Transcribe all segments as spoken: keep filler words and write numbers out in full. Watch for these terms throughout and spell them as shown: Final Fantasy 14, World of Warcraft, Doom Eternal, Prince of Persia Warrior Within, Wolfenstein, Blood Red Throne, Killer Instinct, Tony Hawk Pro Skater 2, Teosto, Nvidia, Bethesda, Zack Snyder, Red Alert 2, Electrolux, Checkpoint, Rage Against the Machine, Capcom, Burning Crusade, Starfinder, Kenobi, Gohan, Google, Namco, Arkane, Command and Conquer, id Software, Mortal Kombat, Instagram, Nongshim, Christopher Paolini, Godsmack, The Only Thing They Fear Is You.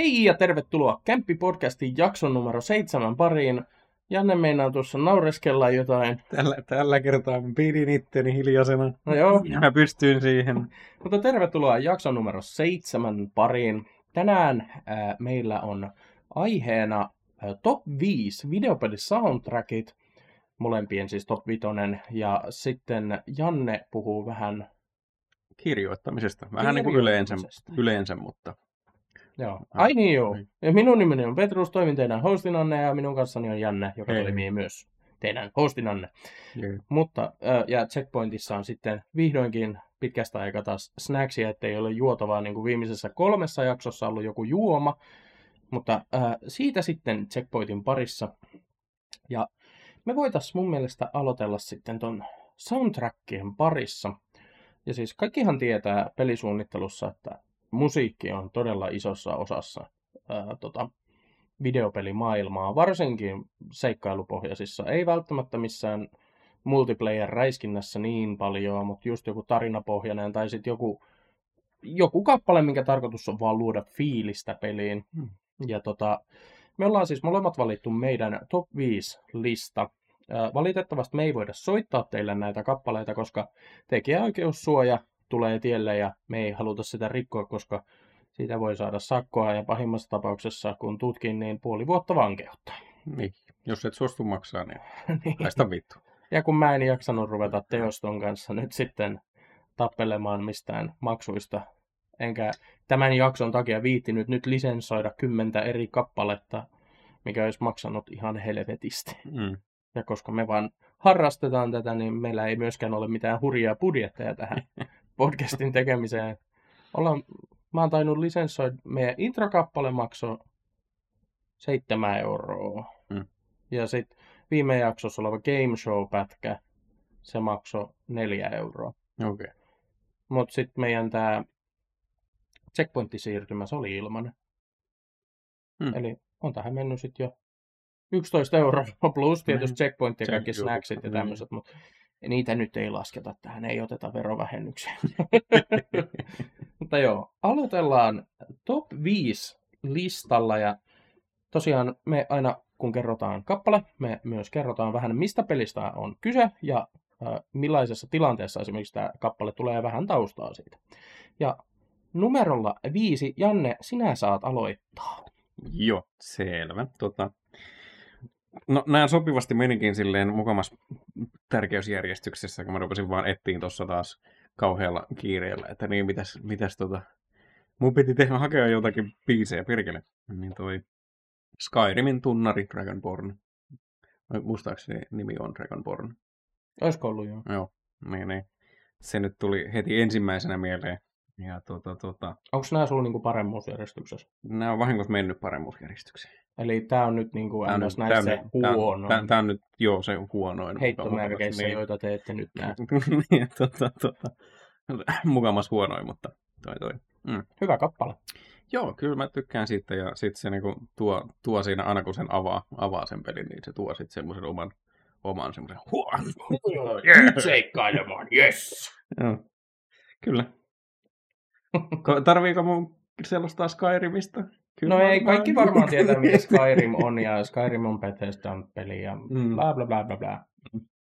Hei ja tervetuloa Kämppi-podcastin jakson numero seitsemän pariin. Janne meinaa tuossa naureskella jotain. Tällä, tällä kertaa pidin itteni hiljaisena. No joo. Mä pystyin siihen. Mutta tervetuloa jakson numero seitsemän pariin. Tänään äh, meillä on aiheena äh, top viisi videopelisoundtrackit. Molempien siis top viisi. Ja sitten Janne puhuu vähän kirjoittamisesta. Vähän niin kuin yleensä, yleensä mutta... Joo. Ai niin joo. Ja minun nimeni on Petrus, toimin teidän hostinanne ja minun kanssani on Janne, joka Hei. toimii myös teidän hostinanne. Jee. Mutta, ja Checkpointissa on sitten vihdoinkin pitkästä aikaa taas snacksia, ettei ole juotavaa niin kuin viimeisessä kolmessa jaksossa ollut joku juoma. Mutta äh, siitä sitten Checkpointin parissa. Ja me voitaisiin mun mielestä aloitella sitten ton soundtrackien parissa. Ja siis kaikkihan tietää pelisuunnittelussa, että musiikki on todella isossa osassa ää, tota, videopelimaailmaa, varsinkin seikkailupohjaisissa. Ei välttämättä missään multiplayer-räiskinnässä niin paljon, mutta just joku tarinapohjainen tai sitten joku, joku kappale, minkä tarkoitus on vaan luoda fiilistä peliin. Hmm. Ja tota, me ollaan siis molemmat valittu meidän top viisi-lista. Ää, valitettavasti me ei voida soittaa teille näitä kappaleita, koska tekijäoikeussuoja tulee tielle ja me ei haluta sitä rikkoa, koska siitä voi saada sakkoa ja pahimmassa tapauksessa, kun tutkin, niin puoli vuotta vankeutta. Niin, jos et suostu maksaa, niin haista vittu. Ja kun mä en jaksanut ruveta teoston kanssa nyt sitten tappelemaan mistään maksuista, enkä tämän jakson takia viittinyt nyt lisensoida kymmentä eri kappaletta, mikä olisi maksanut ihan helvetisti. Mm. Ja koska me vaan harrastetaan tätä, niin meillä ei myöskään ole mitään hurjaa budjetteja tähän podcastin tekemiseen. Ollaan, mä oon tainnut lisenssoida, meidän introkappale maksoi seitsemän euroa. Mm. Ja sitten viime jaksossa oleva game show-pätkä, se maksoi neljä euroa. Okay. Mutta sitten meidän tämä checkpointtisiirtymä, se oli ilmanen. Mm. Eli on tähän mennyt sitten jo yksitoista euroa plus tietysti mm. checkpointti ja kaikki Check snacksit joku. ja tämmöiset, mutta niitä nyt ei lasketa tähän, ei oteta verovähennykseen. Mutta joo, aloitellaan top viisi listalla ja tosiaan me aina kun kerrotaan kappale, me myös kerrotaan vähän mistä pelistä on kyse ja äh, millaisessa tilanteessa esimerkiksi tämä kappale tulee vähän taustaa siitä. Ja numerolla viisi, Janne, sinä saat aloittaa. Joo, selvä. Tota... No, nämä sopivasti menikin silleen mukamassa tärkeysjärjestyksessä, kun mä rupesin vaan etsiin tuossa taas kauhealla kiireellä, että niin, mitäs, mitäs tota... Mun piti tehdä hakea jotakin biisejä, perkele. Niin toi Skyrimin tunnari, Dragonborn. Muistaakseni nimi on Dragonborn. Olisiko ollut joo. Joo, niin, niin. Se nyt tuli heti ensimmäisenä mieleen. Ja tota, tota... Onko nämä sulla niinku paremmuusjärjestyksessä? Nämä on vahingossa mennyt paremmuusjärjestykseen. Eli tää on nyt niinku äänes näissä se huono. Tää, tää on nyt, joo, se huonoin. Heittomärkeissä, niin, joita te ette nyt näe. Niin, tota, tota, mukamas huonoin, mutta toi toi. Mm. Hyvä kappale. Joo, kyllä mä tykkään siitä, ja sit se niinku tuo, tuo siinä, aina kun sen avaa, avaa sen pelin, niin se tuo sit semmosen oman, oman semmosen huon. Nyt seikkailemaan, yes! Joo, kyllä. Tarviiko mun sellaista Skyrimistä? Kyllä, no ei, kaikki varmaan tietää, mitä Skyrim on, ja Skyrim on Bethesdan peli, ja bla bla bla bla bla.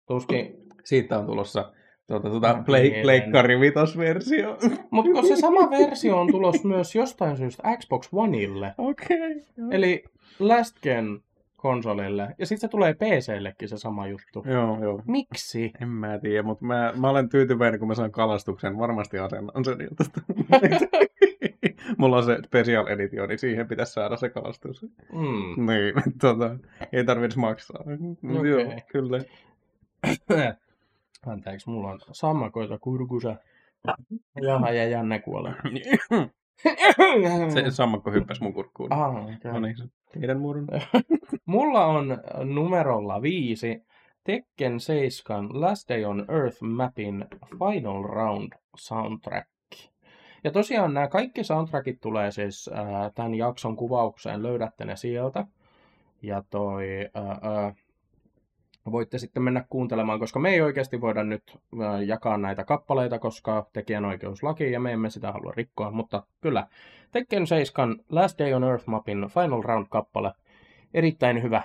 Tuskin... Siitä on tulossa tuota, tuota, Pleikkari-vitosversio. Mutta kun se sama versio on tulossa myös jostain syystä Xbox Oneille. Okei. Okay, eli Last Gen konsolille. Ja sitten se tulee P C:llekin se sama juttu. Joo, joo. Miksi? En mä tiedä, mutta mä, mä olen tyytyväinen, kun mä saan kalastuksen. Varmasti asennan sen jotain. Mulla on se special edition, niin siihen pitäisi saada se kalastus. Mm. Niin, tota, ei tarvitsisi maksaa. Okay. Joo, kyllä. Anteeksi, mulla on sammakoita kurkussa. Jaha, ja Janne kuolee. Se sammakko hyppäsi mun kurkkuun. Ah, okay. No niin, teidän muodon. Mulla on numerolla viisi Tekken seitsemän Last Day on Earth Mapin Final Round soundtrack. Ja tosiaan nämä kaikki soundtrackit tulee siis äh, tämän jakson kuvaukseen, löydätte ne sieltä. Ja toi, äh, äh, voitte sitten mennä kuuntelemaan, koska me ei oikeasti voida nyt jakaa näitä kappaleita, koska tekijänoikeuslaki ja me emme sitä halua rikkoa, mutta kyllä. Tekken seitsemän Last Day on Earth-mapin Final Round-kappale, erittäin hyvä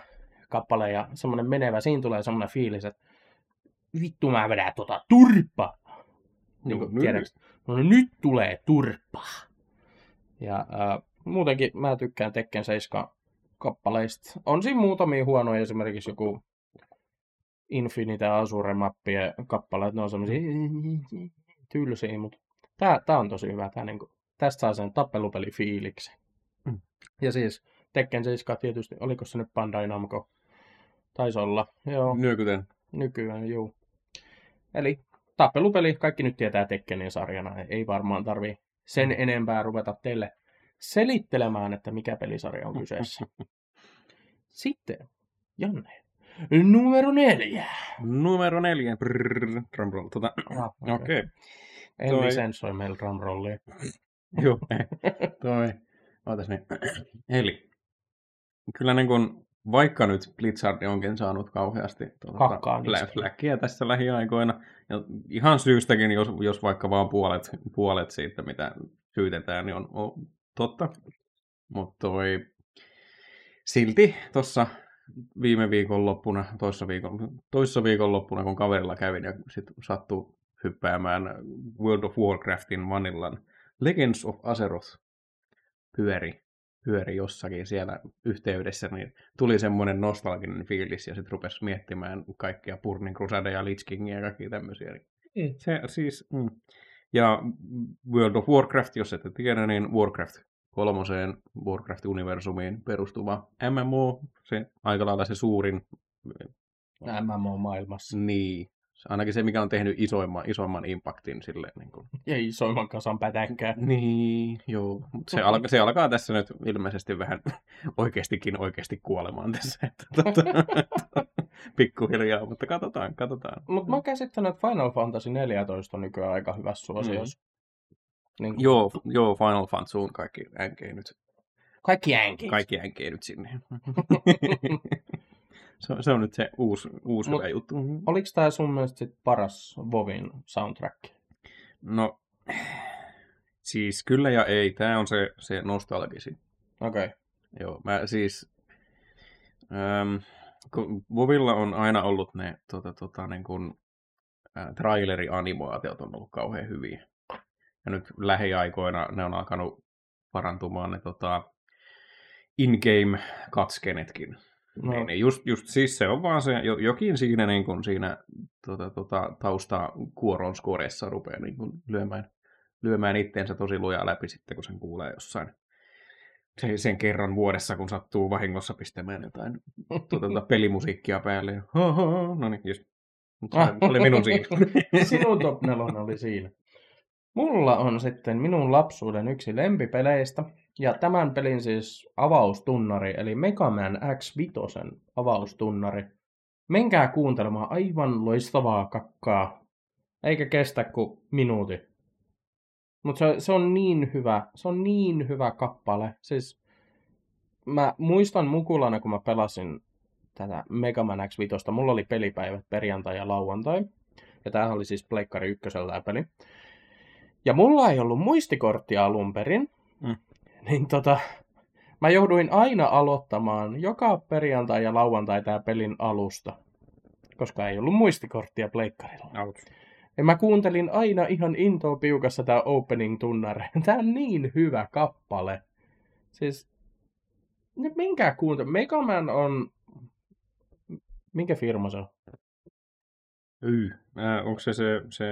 kappale ja semmoinen menevä, siinä tulee semmoinen fiilis, että vittu mä vedän tota turpaa. Niin kuin tiedät, no nyt tulee turpaa. Ja äh, muutenkin mä tykkään Tekken seitsemän kappaleista. On siinä muutamia huonoja, esimerkiksi joku Infinite Azure-mappien kappaleet, ne on semmoisia tylsiä, mutta tää, tää on tosi hyvä. Tää niinku, tästä saa sen tappelupelifiiliksi. Mm. Ja siis Tekken seitsemän tietysti, oliko se nyt Bandai Namco? Taisi olla, joo. Nykyään. Nykyään, joo. Eli tappelupeli, kaikki nyt tietää Tekkenin sarjana, ei varmaan tarvii sen enempää ruveta teille selittelemään, että mikä pelisarja on kyseessä. Sitten, Janne. Numero neljä. Numero neljä. Brrr, drumroll. Tota. Ah, Okei. Okay. Okay. En toi... lisensoi meillä drumrollia. Joo. Toi. Ootas niin. Eli. Kyllä niin kun, vaikka nyt Blizzard onkin saanut kauheasti tuota, fläkkiä tässä lähiaikoina. Ja ihan syystäkin, jos, jos vaikka vaan puolet, puolet siitä, mitä syytetään, niin on oh, totta. Mutta toi. Silti tossa viime viikonloppuna, toissa viikon, toissa viikonloppuna, kun kaverilla kävin ja sitten sattui hyppäämään World of Warcraftin vanillan Legends of Azeroth pyöri, pyöri jossakin siellä yhteydessä, niin tuli semmoinen nostalginen fiilis ja sitten rupesi miettimään kaikkia Burning Crusade ja Lich Kingia ja kaikkia tämmöisiä. Mm. Se, siis, mm. Ja World of Warcraft, jos ette tiedä, niin Warcraft kolmoseen Warcraft-universumiin perustuva M M O, se aika lailla se suurin M M O maailmassa. Niin, ainakin se, mikä on tehnyt isoimman, isoimman impaktin silleen. Niin kuin. Ja isoimman kasan pätänkään. Niin, joo. Mut se, alka, se alkaa tässä nyt ilmeisesti vähän oikeastikin oikeasti kuolemaan tässä. Pikkuhiljaa, mutta katsotaan, katsotaan. Mutta mä oon käsittänyt, että Final Fantasy neljätoista on nykyään aika hyvässä suosiossa. Mm. Niin. Joo, joo, Final Fantasy on kaikki änkei nyt. Kaikki änkei. Kaikki änkei nyt sinne. se, on, se on nyt se uusi, uusi hyvä juttu. Oliko tämä sun mielestä sit paras WoWin soundtrack? No, siis kyllä ja ei. Tämä on se, se nostalgisi. Okei. Okay. Joo, mä siis... Ähm, WoWilla on aina ollut ne tota, tota, niin kun, äh, traileri-animaatiot on ollut kauhean hyviä. Ja nyt lähiaikoina ne on alkanut parantumaan ne tota, in-game katskenetkin. No. Niin, niin just, just siis se on vaan se, jokin siinä, niin kun siinä tota, tota, taustakuoron skoressa rupeaa niin kun lyömään, lyömään itteensä tosi lujaa läpi sitten, kun sen kuulee jossain sen, sen kerran vuodessa, kun sattuu vahingossa pistämään jotain tuota, pelimusiikkia päälle. No niin, just. Ah. Oli minun siinä. Sinun top nelonen oli siinä. Mulla on sitten minun lapsuuden yksi lempipeleistä, ja tämän pelin siis avaustunnari, eli Megaman X viisi avaustunnari. Menkää kuuntelemaan aivan loistavaa kakkaa, eikä kestä kuin minuutin. Mutta se, se on niin hyvä, se on niin hyvä kappale. Siis mä muistan mukulana, kun mä pelasin tätä Megaman X viisi, mulla oli pelipäivät perjantai ja lauantai, ja tämähän oli siis pleikkari ykkösellä peli. Ja mulla ei ollut muistikorttia alun perin, mm. niin tota, mä jouduin aina aloittamaan joka perjantai ja lauantai tää pelin alusta, koska ei ollut muistikorttia pleikkarilla. Okay. Ja mä kuuntelin aina ihan intoa piukassa tää opening-tunnare. Tää on niin hyvä kappale. Siis, minkä kuuntele? Megaman on... Minkä firma se on? Y. Äh, onko se se... se...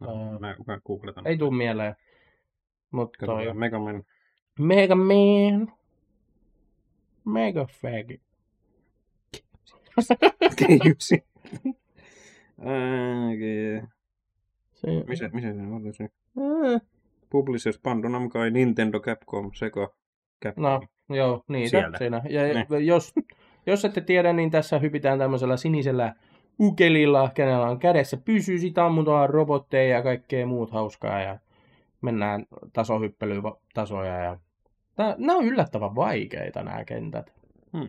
No, mä, mä googletan. Ei tuu mieleen. Mutta toi... Megaman. Megaman. Megafagin. Keijusi. Okei. Missä se on ollut se? Publishers, Bandai Namco, Nintendo, Capcom, Sega, Capcom. No, joo, niitä siellä. Siinä. Ja ne. jos, jos ette tiedä, niin tässä hypitään tämmöisellä sinisellä... ukelilla, kenellä on kädessä pysyisi, ammutaan robotteja ja kaikkea muut hauskaa ja mennään tasohyppelytasoja. Ja... Nämä on yllättävän vaikeita nämä kentät. Hmm.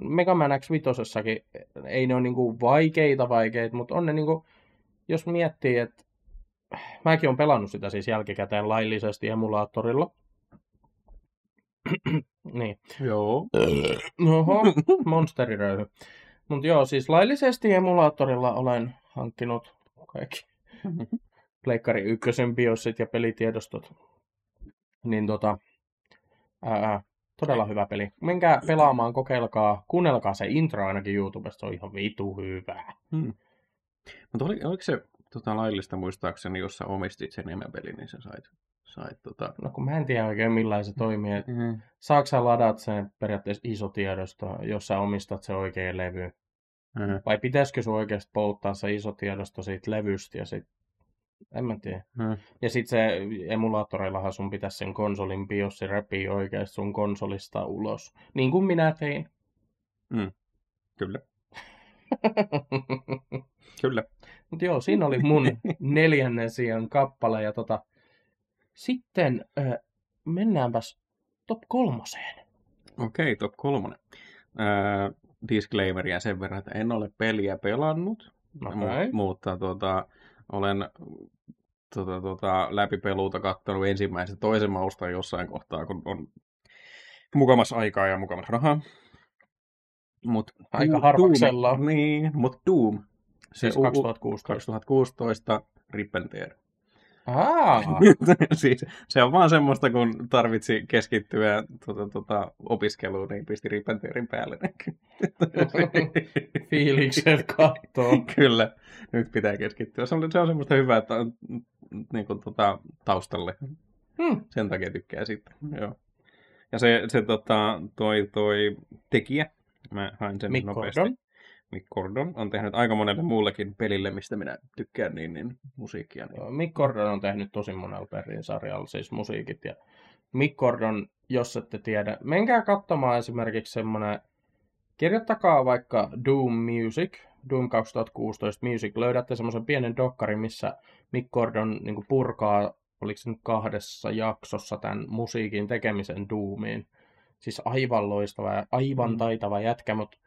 Megaman X viitosessakin ei ne ole niinku vaikeita vaikeita, mutta on ne niinku, jos miettii, että mäkin olen pelannut sitä siis jälkikäteen laillisesti emulaattorilla. Niin. Joo. Oho, monsteriröyhy. Mutta joo, siis laillisesti emulaattorilla olen hankkinut kaikki Pleikkari ykkösen biossit ja pelitiedostot. Niin tota, ää, todella hyvä peli. Menkää pelaamaan, kokeilkaa, kuunnelkaa se intro ainakin YouTubesta, se on ihan vitu hyvää. Hmm. Mutta oli, oliko se tota, laillista muistaakseni, jos sä omistit sen nimenpelin, niin sä sait, sait tota... No kun mä en tiedä oikein millainen se toimii. Mm-hmm. Saatko sä ladat sen periaatteessa iso tiedosto, jos sä omistat sen oikein levyyn? Mm-hmm. Vai pitäisikö sun oikeasti polttaa se iso tiedosto siitä levystä ja sit... En mä tiedä. Hmm. Ja sit se emulaattoreillahan sun pitäisi sen konsolin biossi repii oikeesti sun konsolista ulos. Niin kuin minä tein. Hmm. Kyllä. Kyllä. Mut joo, siinä oli mun neljännen sijan kappale. Ja tota, sitten äh, mennäänpäs top kolmoseen. Okei, okay, top kolmonen. Äh, disclaimeria sen verran, että en ole peliä pelannut. Okay. M- mutta tota... Olen tota, tota, läpipeluuta katsonut ensimmäistä toisen mausta jossain kohtaa, kun on mukamas aikaa ja mukamas rahaa. Mut aika harvaksella. Doom, niin, mutta Doom. Siis kaksituhattakuusitoista Rip and Tear. Siis se on vaan semmoista, kun tarvitsi keskittyä tuota, tuota, opiskeluun, niin pisti Rip and Tearin päälle. Fiilikset kattoon. Kyllä, nyt pitää keskittyä. Se on, se on semmoista hyvää ta, niin kuin, tuota, taustalle. Hmm. Sen takia tykkää siitä. Joo. Ja se, se tota, toi, toi tekijä, mä hain sen Mick nopeasti. Gordon. Mick Gordon on tehnyt aika monelle muullekin pelille, mistä minä tykkään, niin, niin musiikkia. Niin. Mick Gordon on tehnyt tosi monella perin sarjalla, siis musiikit. Ja Mick Gordon, jos ette tiedä, menkää katsomaan esimerkiksi semmoinen, kirjoittakaa vaikka Doom Music, Doom kaksituhattakuusitoista Music, löydätte semmoisen pienen dokkari, missä Mick Gordon niin kuin purkaa, oliko se nyt kahdessa jaksossa, tämän musiikin tekemisen Doomiin. Siis aivan loistava ja aivan taitava jätkä, mutta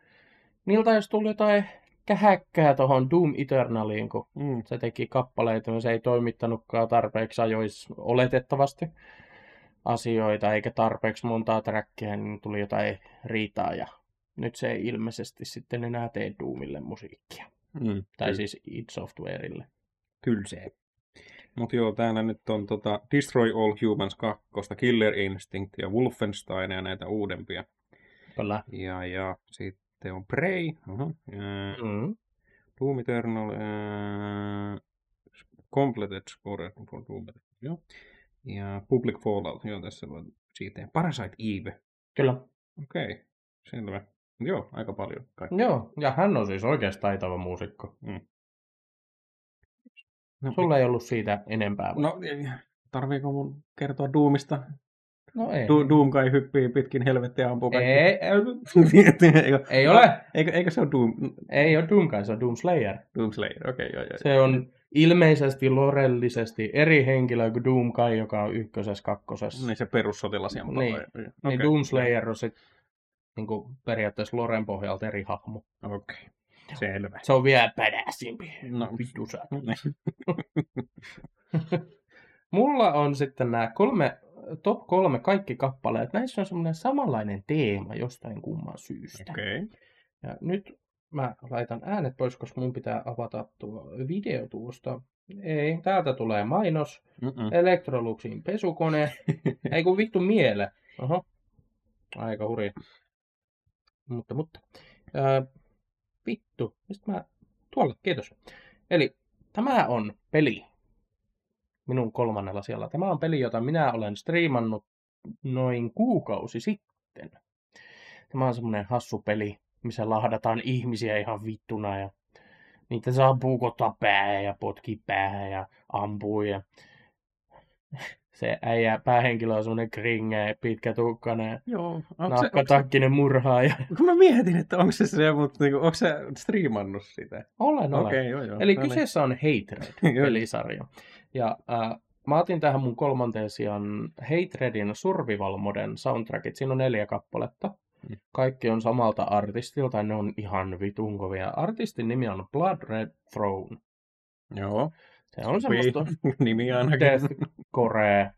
niiltä jos tuli jotain kähäkkää tuohon Doom Eternaliin, kun mm. se teki kappaleita, niin se ei toimittanutkaan tarpeeksi ajoissa oletettavasti asioita, eikä tarpeeksi montaa trackia, niin tuli jotain riitaa. Ja nyt se ei ilmeisesti sitten enää tee Doomille musiikkia. Mm. Tai Kyllä. siis id Softwarelle. Kyllä se. Mutta joo, täällä nyt on tota Destroy All Humans kaksi, Killer Instinct ja Wolfenstein ja näitä uudempia. Kyllä. Ja, ja sitten... Te on Prey, uh-huh. uh, mm. Doom Eternal, uh, Completed Score for Doom Eternal, ja Public Fallout, joo, tässä on siitä. Parasite Eve. Kyllä. Okei, okay. Selvä. Joo, aika paljon kaikkea. Joo, ja hän on siis oikeasti taitava muusikko. Mm. No, sulla mi- ei ollut siitä enempää. Vai? No, tarviiko mun kertoa Doomista? No ei. Du- Doom kai hyppii pitkin helvettiä ampuu kaikki. Ei, ei, ei, ei ole. Eikö, eikö se ole Doom? Ei ole Doom kai, se on Doom Slayer. Doom Slayer, okei. Okay, joo, joo. Se on ilmeisesti lorellisesti eri henkilö kuin Doom kai, joka on ykkösessä, kakkosessa. Niin se perussotilas ja muuta. Niin, okay. Niin Doom Slayer on sitten niin periaatteessa loren pohjalta eri hahmo. Okei, okay. Selvä. Se on vielä pädäsimpi. No vittu sä. Mulla on sitten nämä kolme... Top kolme kaikki kappaleet. Näissä on semmoinen samanlainen teema jostain kumman syystä. Okay. Ja nyt mä laitan äänet pois, koska mun pitää avata tuo video tuosta. Ei, täältä tulee mainos. Mm-mm. Electroluxin pesukone. Ei kun vittu miele. Oho. Aika hurja. Mutta, mutta. Ää, vittu. Mistä mä... Tuolla, kiitos. Eli tämä on peli. Minun kolmannella siellä. Tämä on peli, jota minä olen striimannut noin kuukausi sitten. Tämä on semmoinen hassu peli, missä lahdataan ihmisiä ihan vittuna ja niitä saa puukottaa päähän ja potki päähän ja ampuu. Ja... Se äijä päähenkilö on semmoinen kringe, pitkä tukkainen, nakkatakkinen murhaaja. Kun mä mietin, että onko se se, mutta niinku, onko se striimannut sitä? Olen, olen. Okay, joo, joo. Eli no, kyseessä niin. on Hatred-pelisarja. Ja äh, mä otin tähän mun kolmanteen sijan Hatredin Survival Moden soundtrackit. Siinä on neljä kappaletta. Kaikki on samalta artistilta, ne on ihan vitun kovia. Artistin nimi on Blood Red Throne. Joo. Se on semmoista nimi ainakin. Death Core,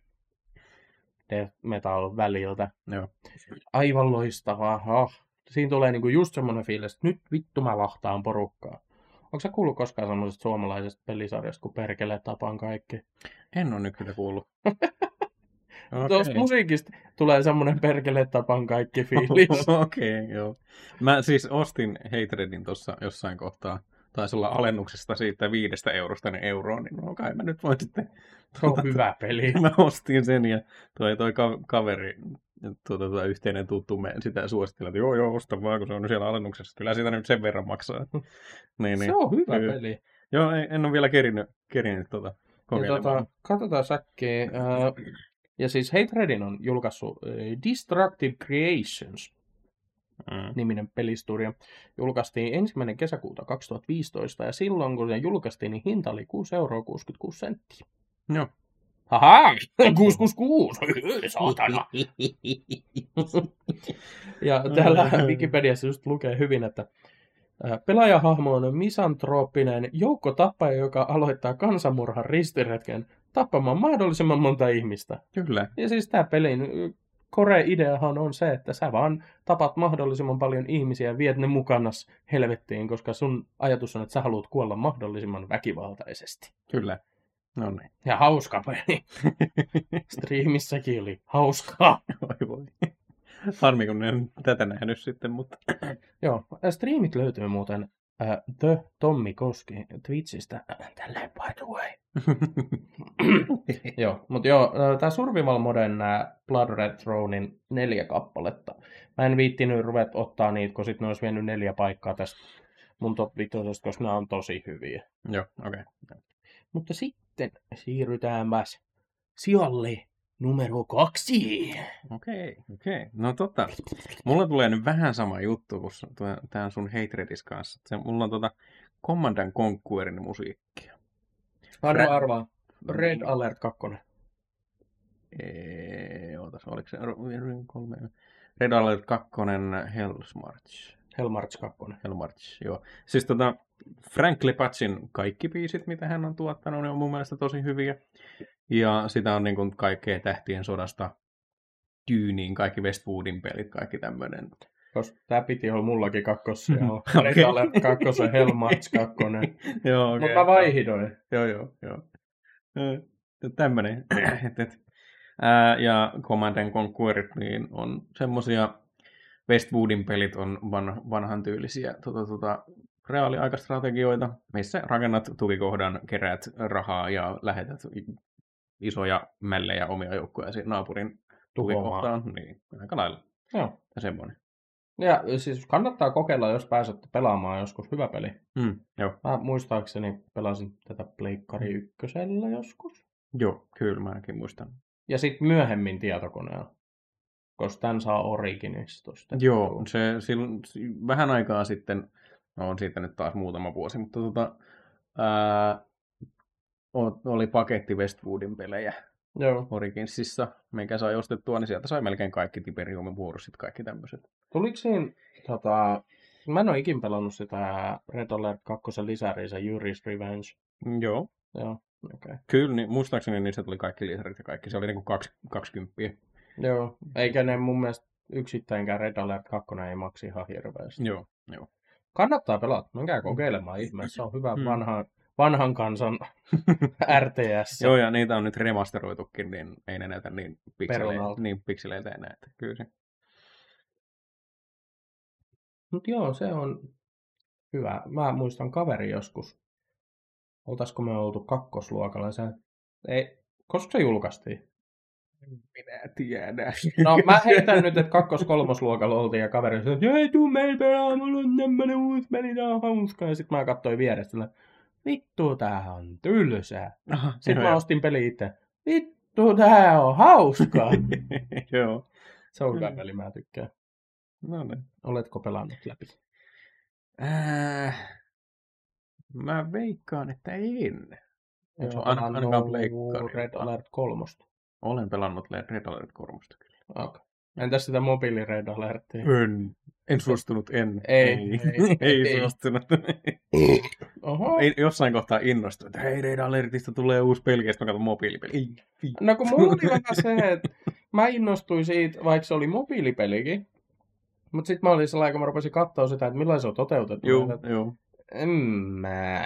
Death Metal väliltä. Joo. Aivan loistavaa. Oh. Siinä tulee niinku just semmoinen fiilis, että nyt vittu mä lahtaan porukkaa. Onko sä kuullut koskaan semmoisesta suomalaisesta pelisarjasta, kun perkele tapaan kaikki? En ole nyt kyllä kuullut. Okay. Tuosta musiikista tulee semmoinen perkele tapan kaikki fiilis. Okei, okay, joo. Mä siis ostin Hatredin tuossa jossain kohtaa. Taisi olla alennuksesta siitä viidestä eurosta ne euroon, niin no kai mä nyt voin sitten... Se on tuota, hyvä peli. Mä ostin sen ja toi, toi kaveri, tuota, tuota, yhteinen tuttu, me sitä suositteli, että joo joo, osta vaan, kun se on siellä alennuksessa. Kyllä sitä nyt sen verran maksaa. Niin, se niin, on hyvä kyllä. Peli. Joo, en ole vielä kerinyt, kerinyt tuota, kokeilemaan. Tota, katsotaan säkkiä. Äh... Ja siis Hatredin on julkaissut Destructive Creations-niminen mm. pelistudio. Julkaistiin ensimmäinen kesäkuuta kaksituhattaviisitoista, ja silloin kun se julkaistiin, niin hinta oli kuusi euroa kuusikymmentäkuusi senttiä. No. Haha! kuusi kuusi kuusi! Saatana! Ja täällä Wikipediassa just lukee hyvin, että pelaajahahmo on misantrooppinen joukkotappaja, joka aloittaa kansanmurhan ristiretken tappamaan mahdollisimman monta ihmistä. Kyllä. Ja siis tämä pelin core-ideahan on se, että sä vaan tapat mahdollisimman paljon ihmisiä ja viet ne mukanas helvettiin, koska sun ajatus on, että sä haluat kuolla mahdollisimman väkivaltaisesti. Kyllä. No niin. Ja hauska peli. Striimissäkin oli hauskaa. Oi voi. Harmi, kun en tätä nähnyt sitten, mutta... Joo, striimit löytyy muuten äh, The Tommi Koski Twitchistä, tälleen by the way. Joo, mutta joo, tää Survival Moden nää Blood Red Thronein neljä kappaletta. Mä en viittinyt ruvet ottaa niitä, kun sit ne ois vienyt neljä paikkaa tästä mun top vitosesta, koska nää on tosi hyviä. Joo, okei. Okay. Mutta sitten siirrytäänpäs sijalle numero kaksi. Okei, okay, okei. Okay. No tota, mulla tulee nyt vähän sama juttu, kun tää on sun Hatredis kanssa. Se, mulla on tota Command and Conquerin musiikkia. Arvaa, arvaa. Red Alert kaksi. Eee, ootas, oliko se kolme? Red Alert kaksi, Hellmarch. Hellmarch kaksi. Hellmarch, joo. Siis tota, Frank Lepacin kaikki biisit, mitä hän on tuottanut, ne on mun mielestä tosi hyviä. Ja sitä on niin kuin kaikkea Tähtien sodasta Dyyniin, kaikki Westwoodin pelit, kaikki tämmöinen. Tämä piti olla mullakin kakkossa, joo. Okay. Red Alert kaksi, Hellmarch kaksi. Joo, okay. Mutta mä vaihdoin. Joo, joo, joo. Tämmöinen. Ja Command and Conquerit niin on semmosia, Westwoodin pelit on vanhan tyylisiä tuota, tuota, reaaliaikastrategioita, missä rakennat tukikohdan, keräät rahaa ja lähetät isoja mällejä omia joukkoja naapurin tukikohtaan. Niin, aika lailla. Joo. Ja semmoinen. Ja siis kannattaa kokeilla, jos pääsette pelaamaan joskus. Hyvä peli. Mm, joo. Mä muistaakseni pelasin tätä Pleikkari ykkösellä joskus. Joo, kyllä mäkin muistan. Ja sitten myöhemmin tietokoneella, koska tämän saa Originista. Joo, se silloin, vähän aikaa sitten, no on siitä nyt taas muutama vuosi, mutta tota, ää, oli paketti Westwoodin pelejä. Joo. Originsissa, minkä sai ostettua, niin sieltä sai melkein kaikki Tiberiumin vuorosit, kaikki tämmöiset. Tuliko siinä, tota, mä en ole ikin pelannut sitä Red Alert kakkosen lisäriä, se Yuri's Revenge. Joo. Joo, okei. Okay. Kyllä, niin, muistaakseni niistä tuli kaikki lisärit ja kaikki, se oli niinku kaks, kaksikymppiä. Joo, eikä ne mun mielestä yksittäinkään Red Alert kakkonen ei maksi ihan hirveästi. Joo, joo. Kannattaa pelata, menkää kokeilemaan ihmeessä, se on hyvä hmm. vanha... Vanhan kansan R T S. Joo, ja niitä on nyt remasteroitukin, niin ei ne näytä niin pikseleitä, niin pikseleitä enää. Kyllä se. Mut joo, se on hyvä. Mä muistan kaveri joskus. Oltaisiko me oltu kakkosluokalla? Se... Ei, koska se julkaistiin? Minä tiedän. No mä heitän nyt, että kakkos-kolmosluokalla oltiin ja kaveri sanoi, että ei tuu meillä pelaa, mulla on tämmönen uusi peli, tää on hauska. Ja sit mä katsoin vierestä. Vittu, tää on tylsää. Aha, sitten mä ostin peli itse. Vittu, tää on hauskaa. Joo. Se on hyvä peli, mä tykkään. No niin. Oletko pelannut läpi? Äh, mä veikkaan, että en. Onko se ainakaan Pleikkaria? Red Alert kolme. Olen pelannut Red Alert kolme, kyllä. Okei. Okay. Entäs sitä mobiili-Red Alertia? En. En suostunut, en. Ei. Ei, ei, ei, ei suostunut. Ei. Oho. Ei, jossain kohtaa innostuin, että hei, Red Alertista tulee uusi peli, ja sitten mä katson mobiilipeli. Ei, ei. No kun mulla oli vähän se, että mä innostuin siitä, vaikka se oli mobiilipelikin. Mutta sitten mä olin sellainen, kun mä rupesin katsoa sitä, että millainen se on toteutettu. Joo, että... joo. En mä.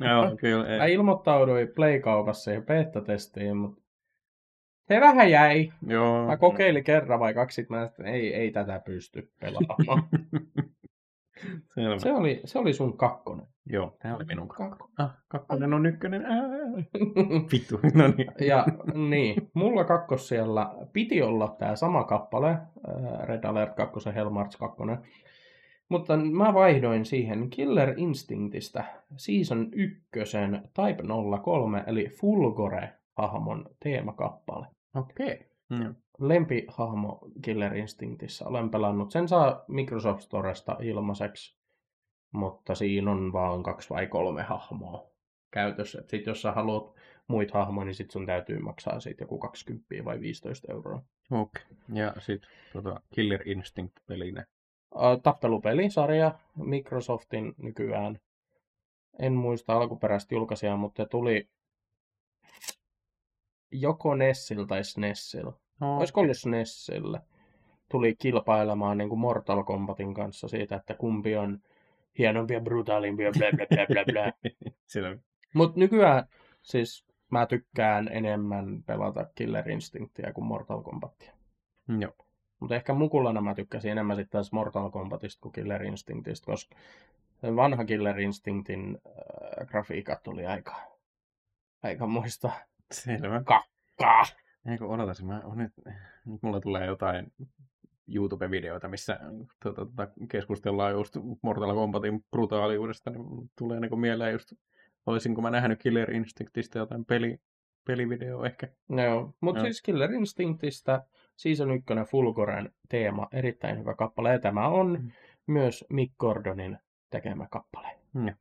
Joo, kyllä. Ei. Mä ilmoittauduin Play-kaupassa ja beta-testiin, mutta se vähän jäi. Joo. Mä kokeilin kerran vai kaksi, sit mä että ei, ei tätä pysty pelaamaan. se, oli, se oli sun kakkonen. Joo, tää oli minun kakkonen. Ah, kakkonen on ykkönen. Vittu, no niin. ja niin, mulla kakkos siellä piti olla tää sama kappale, Red Alert kaksi ja Hellmarch kaksi. Mutta mä vaihdoin siihen Killer Instinctista Season yksi Type nolla kolme, eli Fulgore-hahmon teemakappale. Okei. Okay. Mm. Lempihahmo Killer Instinctissa olen pelannut. Sen saa Microsoft Storesta ilmaiseksi, mutta siinä on vaan kaksi vai kolme hahmoa käytössä. Sitten jos sä haluat muit hahmoja, niin sit sun täytyy maksaa siitä joku kaksikymmentä vai viisitoista euroa. Okei. Okay. Ja sitten tota, Killer Instinct-pelinä. Tappelupelisarja Microsoftin nykyään. En muista alkuperäistä julkaisijaa, mutta tuli joko Nessil tai Snessil. Okay. Olisiko ollut Snessillä? Tuli kilpailemaan niin kuin Mortal Kombatin kanssa siitä, että kumpi on hienompi ja brutaalimpia. Mutta nykyään siis mä tykkään enemmän pelata Killer Instinctia kuin Mortal Kombatia. Joo. Mutta ehkä mukulana mä tykkäsin enemmän sitten taas Mortal Kombatista kuin Killer Instinctista, koska vanha Killer Instinctin äh, grafiikat oli aika, aika muista kakkaa. Eikö odotaisin, mä nyt, nyt mulla tulee jotain YouTube-videoita, missä tuota, tuota, keskustellaan just Mortal Kombatin brutaaliudesta, niin tulee niin mieleen just, olisinko mä nähnyt Killer Instinctista jotain peli, pelivideoa ehkä. No, mutta no. Siis Killer Instinctista... Season yksi Fulgoren teema, erittäin hyvä kappale. Ja tämä on mm. myös Mick Gordonin tekemä kappale. Mm.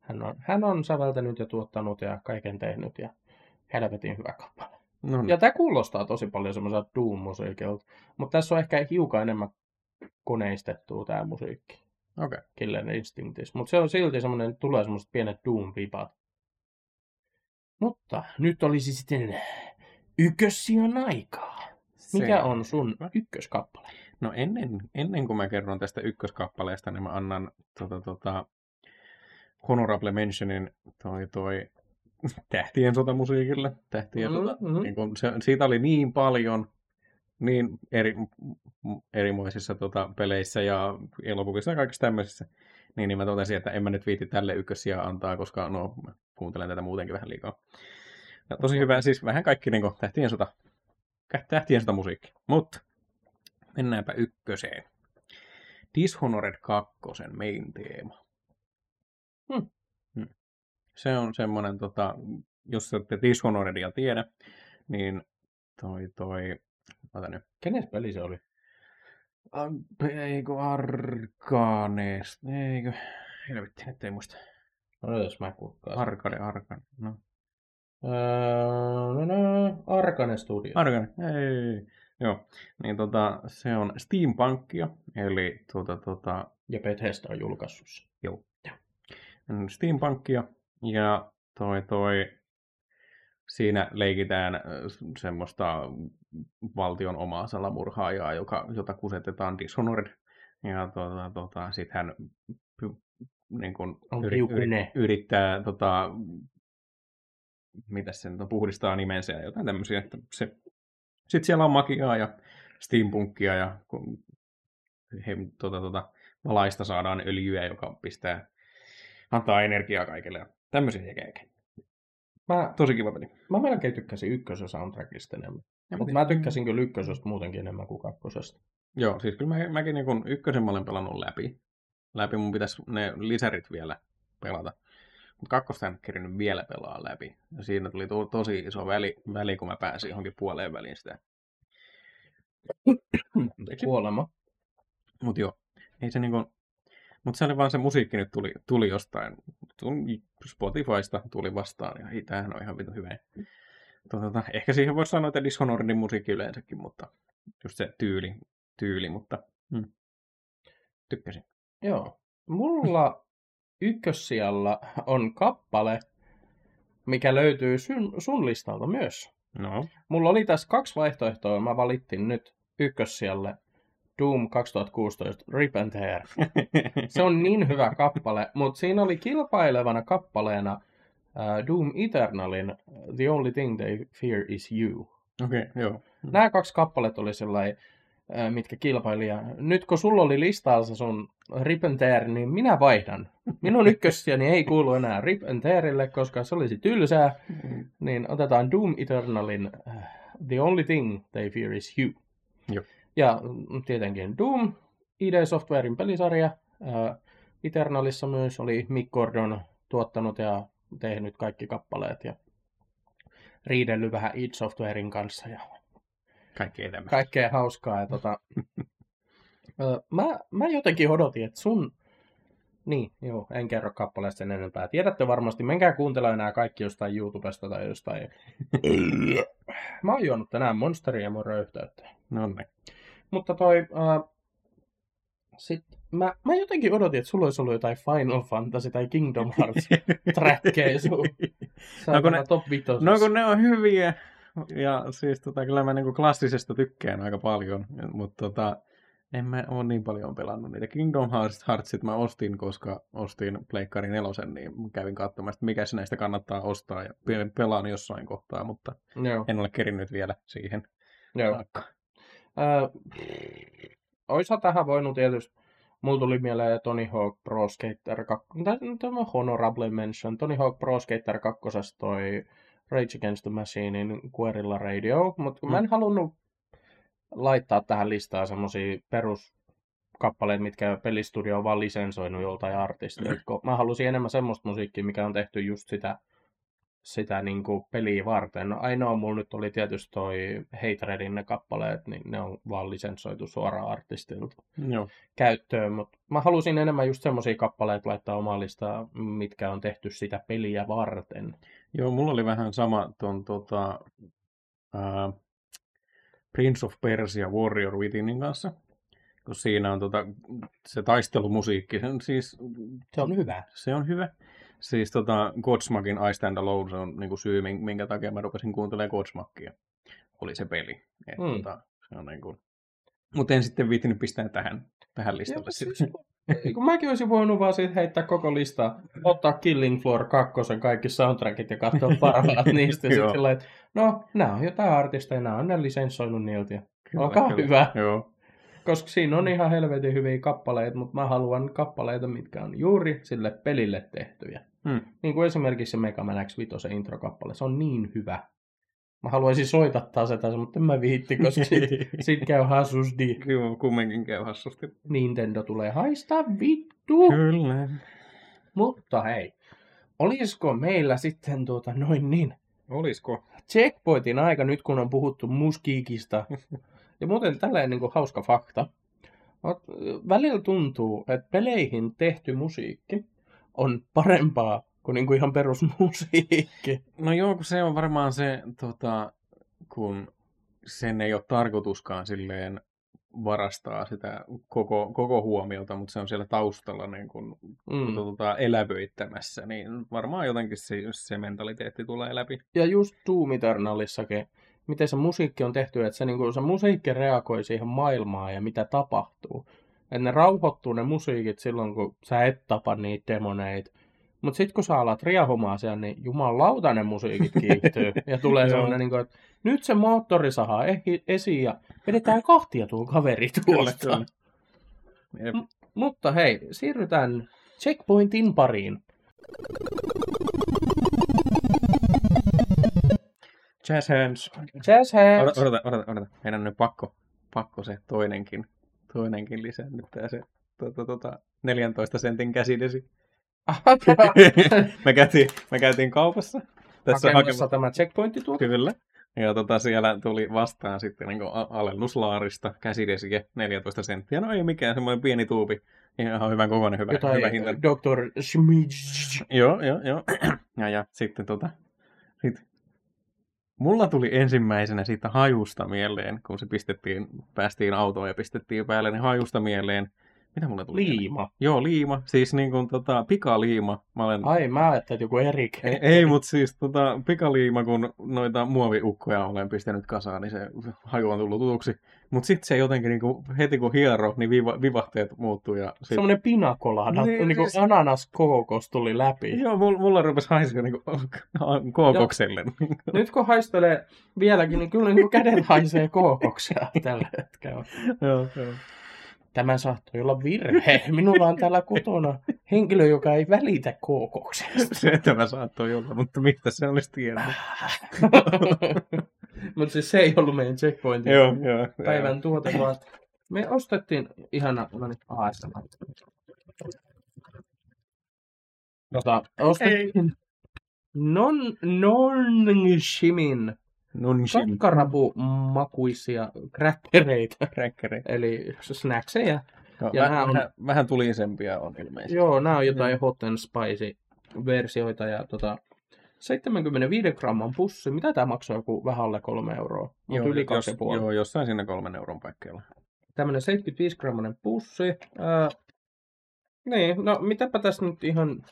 Hän on, hän on säveltänyt ja tuottanut ja kaiken tehnyt ja helvetin hyvä kappale. No niin. Ja tämä kuulostaa tosi paljon semmoiselta Doom-musiikilta, mutta tässä on ehkä hiukan enemmän koneistettua tämä musiikki. Okei. Okay. Killer Instinctissa. Mutta se on silti semmoinen, tulee semmoiset pienet Doom-vipat. Mutta nyt olisi sitten ykkössijan aikaa. Mikä on sun ykköskappale? No ennen, ennen kuin mä kerron tästä ykköskappaleesta, niin mä annan tota, tota, honorable mentionin toi, toi Tähtien sotamusiikille. Tähtien mm-hmm. sota, niin kun se, siitä oli niin paljon niin eri, erimoisissa tota, peleissä ja elokuvissa ja kaikissa tämmöisissä. Niin, niin mä totesin, että en mä nyt viiti tälle ykkössijaa antaa, koska no, mä kuuntelen tätä muutenkin vähän liikaa. Ja tosi hyvä, siis vähän kaikki niin kun Tähtien sota. Tähtien sitä musiikki. Mutta mennäänpä ykköseen. Dishonored kaksi main teema. Hmm. Hmm. Se on semmoinen, tota, jos ette Dishonoredia tiedä, niin toi toi... Ota nyt. Kenes peli se oli? Eikö Arkanes? Eikö? Helvetti, nyt ei muista. No jos mä kukaan. Arkane, Arkane. No. No, no, Arkane Studio. Arkane, ei. Joo, niin tota, se on Steampunkia, eli tota tota... Ja Bethesda on julkaissut sen. Joo. Steampunkia, ja toi toi... Siinä leikitään semmoista valtion omaa salamurhaajaa, joka, jota kusetetaan Dishonored. Ja tota tota, sit hän py, niin kun yri, yri, yrittää tota... mitä se nyt on, puhdistaa nimensä ja jotain tämmöisiä. Että se... Sitten siellä on magiaa ja steampunkia ja he, tuota, tuota, valaista saadaan öljyä, joka pistää, antaa energiaa kaikille ja tämmöisiä jäkääkin. Mä... Tosi kiva peli. Mä melkein tykkäsin ykkösen soundtrackista enemmän. Ja mutta mä tykkäsin kyllä ykkösestä muutenkin enemmän kuin kakkosesta. Joo, siis kyllä mä, mäkin niin kun ykkösen mä olen pelannut läpi. Läpi mun pitäisi ne lisärit vielä pelata. Mutta kakkosta en kerinyt vielä pelaa läpi. Ja siinä tuli to- tosi iso väli, väli, kun mä pääsin johonkin puoleen väliin sitä. Kuolema. Mut joo. Ei se niinku... Mut se oli vaan se musiikki nyt tuli, tuli jostain. Tuli Spotifysta tuli vastaan. Ja hei, tämähän on ihan vittu hyvä. Tota, ehkä siihen voisi sanoa, että Dishonoredin musiikki yleensäkin, mutta just se tyyli, tyyli mutta mm. tykkäsin. Joo. Mulla ykkössijalla on kappale, mikä löytyy sun, sun listalta myös. No. Mulla oli tässä kaksi vaihtoehtoa, mä valittiin nyt ykkössijalle Doom kaksituhattakuusitoista Rip and Tear. Se on niin hyvä kappale, mutta siinä oli kilpailevana kappaleena uh, Doom Eternalin The Only Thing They Fear Is You. Okei, okay, joo. Nämä kaksi kappaletta oli sellainen, uh, mitkä kilpailija. Nyt kun sulla oli listalta sun Rip and Tear, niin minä vaihdan. Minun ykkössijani ei kuulu enää Rip and Tearille, koska se olisi tylsää. Niin otetaan Doom Eternalin uh, The Only Thing They Fear Is You. Joo. Ja tietenkin Doom, id Softwarein pelisarja. Eternalissa myös oli Mick Gordon tuottanut ja tehnyt kaikki kappaleet ja riidellyt vähän id Softwarein kanssa. Ja kaikkea tämmöistä. Kaikkea hauskaa. Ja tota, mä, mä jotenkin odotin, että sun... Niin, joo, en kerro kappaleesta sen enempää. Tiedätte varmasti, menkää kuuntelemaan nämä kaikki jostain YouTubesta tai jostain. Mä oon juonut tänään Monsteria ja mun röyhtäyttä. No niin. Mutta toi, äh, sit mä, mä jotenkin odotin, että sulla olisi ollut jotain Final Fantasy tai Kingdom Hearts trackkejä sun. No kun, ne, no kun ne on hyviä, ja siis tota, kyllä mä niinku klassisesta tykkään aika paljon, mutta tota, en mä oo niin paljon pelannut niitä. Kingdom Heartsit mä ostin, koska ostin Pleikkarin nelosen, niin kävin katsomaan, että mikä se näistä kannattaa ostaa, ja pelaan jossain kohtaa, mutta joo, en ole kerinnyt vielä siihen saakkaan. Öö, Oisa tähän voinut tietysti, mulla tuli mieleen Tony Hawk Pro Skater kaksi, tämä honorable mention, Tony Hawk Pro Skater kaksi toi Rage Against the Machinein Guerrilla Radio, mutta mm. mä en halunnut laittaa tähän listaan semmosia peruskappaleita, mitkä pelistudio on vaan lisensoinut joltain artistia. Mm. Mä halusin enemmän semmoista musiikkia, mikä on tehty just sitä, sitä niin kuin peliä varten. No, ainoa mulla nyt oli tietysti toi Hatredin ne kappaleet, niin ne on vaan lisensoitu suoraan artistilta mm. käyttöön. Mutta mä halusin enemmän just semmosia kappaleita laittaa omaa listaa, mitkä on tehty sitä peliä varten. Joo, mulla oli vähän sama ton tota... Ää... Prince of Persia Warrior Withinin kanssa, kun siinä on tota, se taistelumusiikki, sen siis... Se on hyvä. Se on hyvä. Siis tota, Godsmackin I Stand Alone, se on niinku syy, minkä takia mä rupesin kuuntelemaan Godsmackia. Oli se peli. Mm. Tota, se on niinku... Mutta en sitten viitinyt pistää tähän, tähän listalle. Siis, kun mäkin olisin voinut vaan siitä heittää koko listaa, ottaa Killing Floor kakkosen kaikki soundtrackit ja katsoa parhaat niistä. Ja sillä, että no, nämä on jotain artisteja, nämä on ne lisensoinut niiltä. Olkaa kyllä hyvä. Joo. Koska siinä on ihan helvetin hyviä kappaleita, mutta mä haluan kappaleita, mitkä on juuri sille pelille tehtyjä. Hmm. Niin kuin esimerkiksi se Megaman X viisi, se introkappale, se on niin hyvä. Mä haluaisin soitattaa se tässä, mutta en mä viitti, koska sit, sit käy hassusti. Kyllä, kumminkin käy hassusti. Nintendo tulee haistaa vittu. Kyllä. Mutta hei, olisiko meillä sitten tuota noin niin? Olisiko? Checkpointin aika nyt, kun on puhuttu musiikista. Ja muuten tällainen niin kuin hauska fakta. Välillä tuntuu, että peleihin tehty musiikki on parempaa kun niinku ihan perusmusiikki. No joo, kun se on varmaan se, tota, kun sen ei ole tarkoituskaan silleen varastaa sitä koko, koko huomiota, mutta se on siellä taustalla niin kun, mm. tota, elävöittämässä, niin varmaan jotenkin se, se mentaliteetti tulee läpi. Ja just Doom Eternalissakin, miten se musiikki on tehty, että se, niin kun, se musiikki reagoi siihen maailmaan ja mitä tapahtuu. Että ne rauhoittuu ne musiikit silloin, kun sä et tapa niitä demoneita. Mutta sitten kun sä alat riahumaan siellä, niin jumalauta ne musiikit kiihtyy. Ja tulee sellainen, niin kuin, että nyt se moottori sahaa e- esiin ja vedetään kahtia tuo kaveri tuolta. M- mutta hei, siirrytään Checkpointin pariin. Jazz hands. Jazz hands. Odota, odota, odota. Meidän on nyt pakko, pakko se toinenkin, toinenkin lisää nyt tää se tuota, tuota, neljäntoista sentin käsidesi. me, käytiin, me käytiin kaupassa. Tässä hakemassa hake... tämä checkpointti tuo. Kyllä. Ja tota, siellä tuli vastaan sitten niin alennuslaarista käsidesiä neljätoista senttiä. No ei mikään, semmoinen pieni tuupi. Ihan hyvän kokoinen, hyvä, hyvä hinta. doktor Schmidge. Joo, joo, joo. Ja, ja sitten tota... Sit Mulla tuli ensimmäisenä siitä hajusta mieleen, kun se pistettiin, päästiin autoon ja pistettiin päälle, niin hajusta mieleen. Mitä mulle tuli? Liima. Mieleen? Joo, liima. Siis niin kuin tota, pikaliima. Mä olen... Ai mä ajattelin joku Erik. Ei, ei mutta siis tota, pikaliima, kun noita muoviukkoja olen pistänyt kasaan, niin se haju on tullut tutuksi. Mutta sitten se jotenkin niin kuin, heti kun hiero, niin viva, vivahteet muuttuu. Ja sit... Semmoinen pinakolada, niin, niin kuin se... ananaskookos tuli läpi. Joo, mulla rupesi haistaa niin kuin kookokselle. Nyt kun haistelee vieläkin, niin kyllä niin käden haisee kookoksia tällä hetkellä. Joo, joo. Tämä saattoi olla virhe. Minulla on täällä kotona henkilö, joka ei välitä kookoksesta. Se tämä saattoi olla, mutta mistä se olisi tiennyt? Mutta siis se ei ollut meidän checkpointin joo, joo, päivän joo. tuote, vaan me ostettiin ihana A S M R. Tota, ostettiin Nongshimin kakkarapumakuisia kräkkereitä, kräkkereitä, eli snackseja. No, ja vähän, on, vähän tulisempia on ilmeisesti. Joo, nämä on jotain hot and spicy-versioita ja tota... seitsemänkymmentäviisi gramman pussi. Mitä tämä maksaa, kun vähän alle kolme euroa? Joo, yli kaksi jos, joo, jossain siinä kolmen euron paikkeilla. Tämmöinen seitsemänkymmentäviisi grammanen pussi. Äh, niin, no mitäpä tässä nyt ihan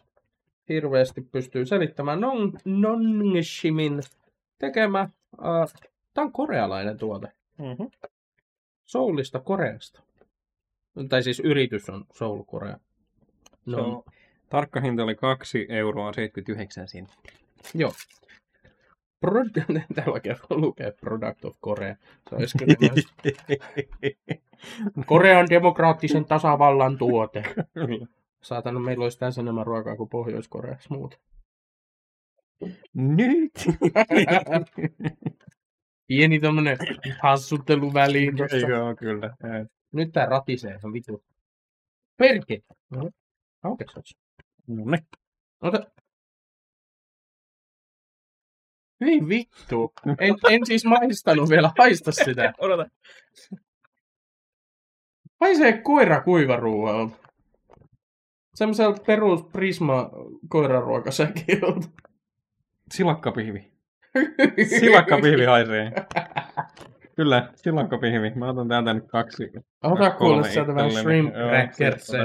hirveästi pystyy selittämään. Nongshimin tekemä. Äh, tämä on korealainen tuote. Mm-hmm. Soulista Koreasta. Tai siis yritys on Soul Korea. No. So, tarkka hinta oli kaksi euroa seitsemänkymmentäyhdeksän senttiä. Joo. Pro... Täällä kertoo lukee Product of Korea. Se olisi kyllä myös... Korean demokraattisen tasavallan tuote. Saatana, meillä olisi tässä enemmän ruokaa kuin Pohjois-Koreassa muuta. Nyt! Pieni tämmönen hassutteluväliin. Joo, kyllä. Nyt tää ratisee, se on vitu. Perke! Mm-hmm. Aukesas. Nonne. Ota... Ei vittu. En, en siis maistanut vielä. Haista sitä. Odota. Haisee koira kuivaruualta. Semmoiselta perus Prisma koiraruokasäkiltä. Silakkapihvi. Silakkapihvi haisee. Kyllä, silakkapihvi. Mä otan täältä nyt kaksi. Ota kuule sieltä vähän shrimp crackersia.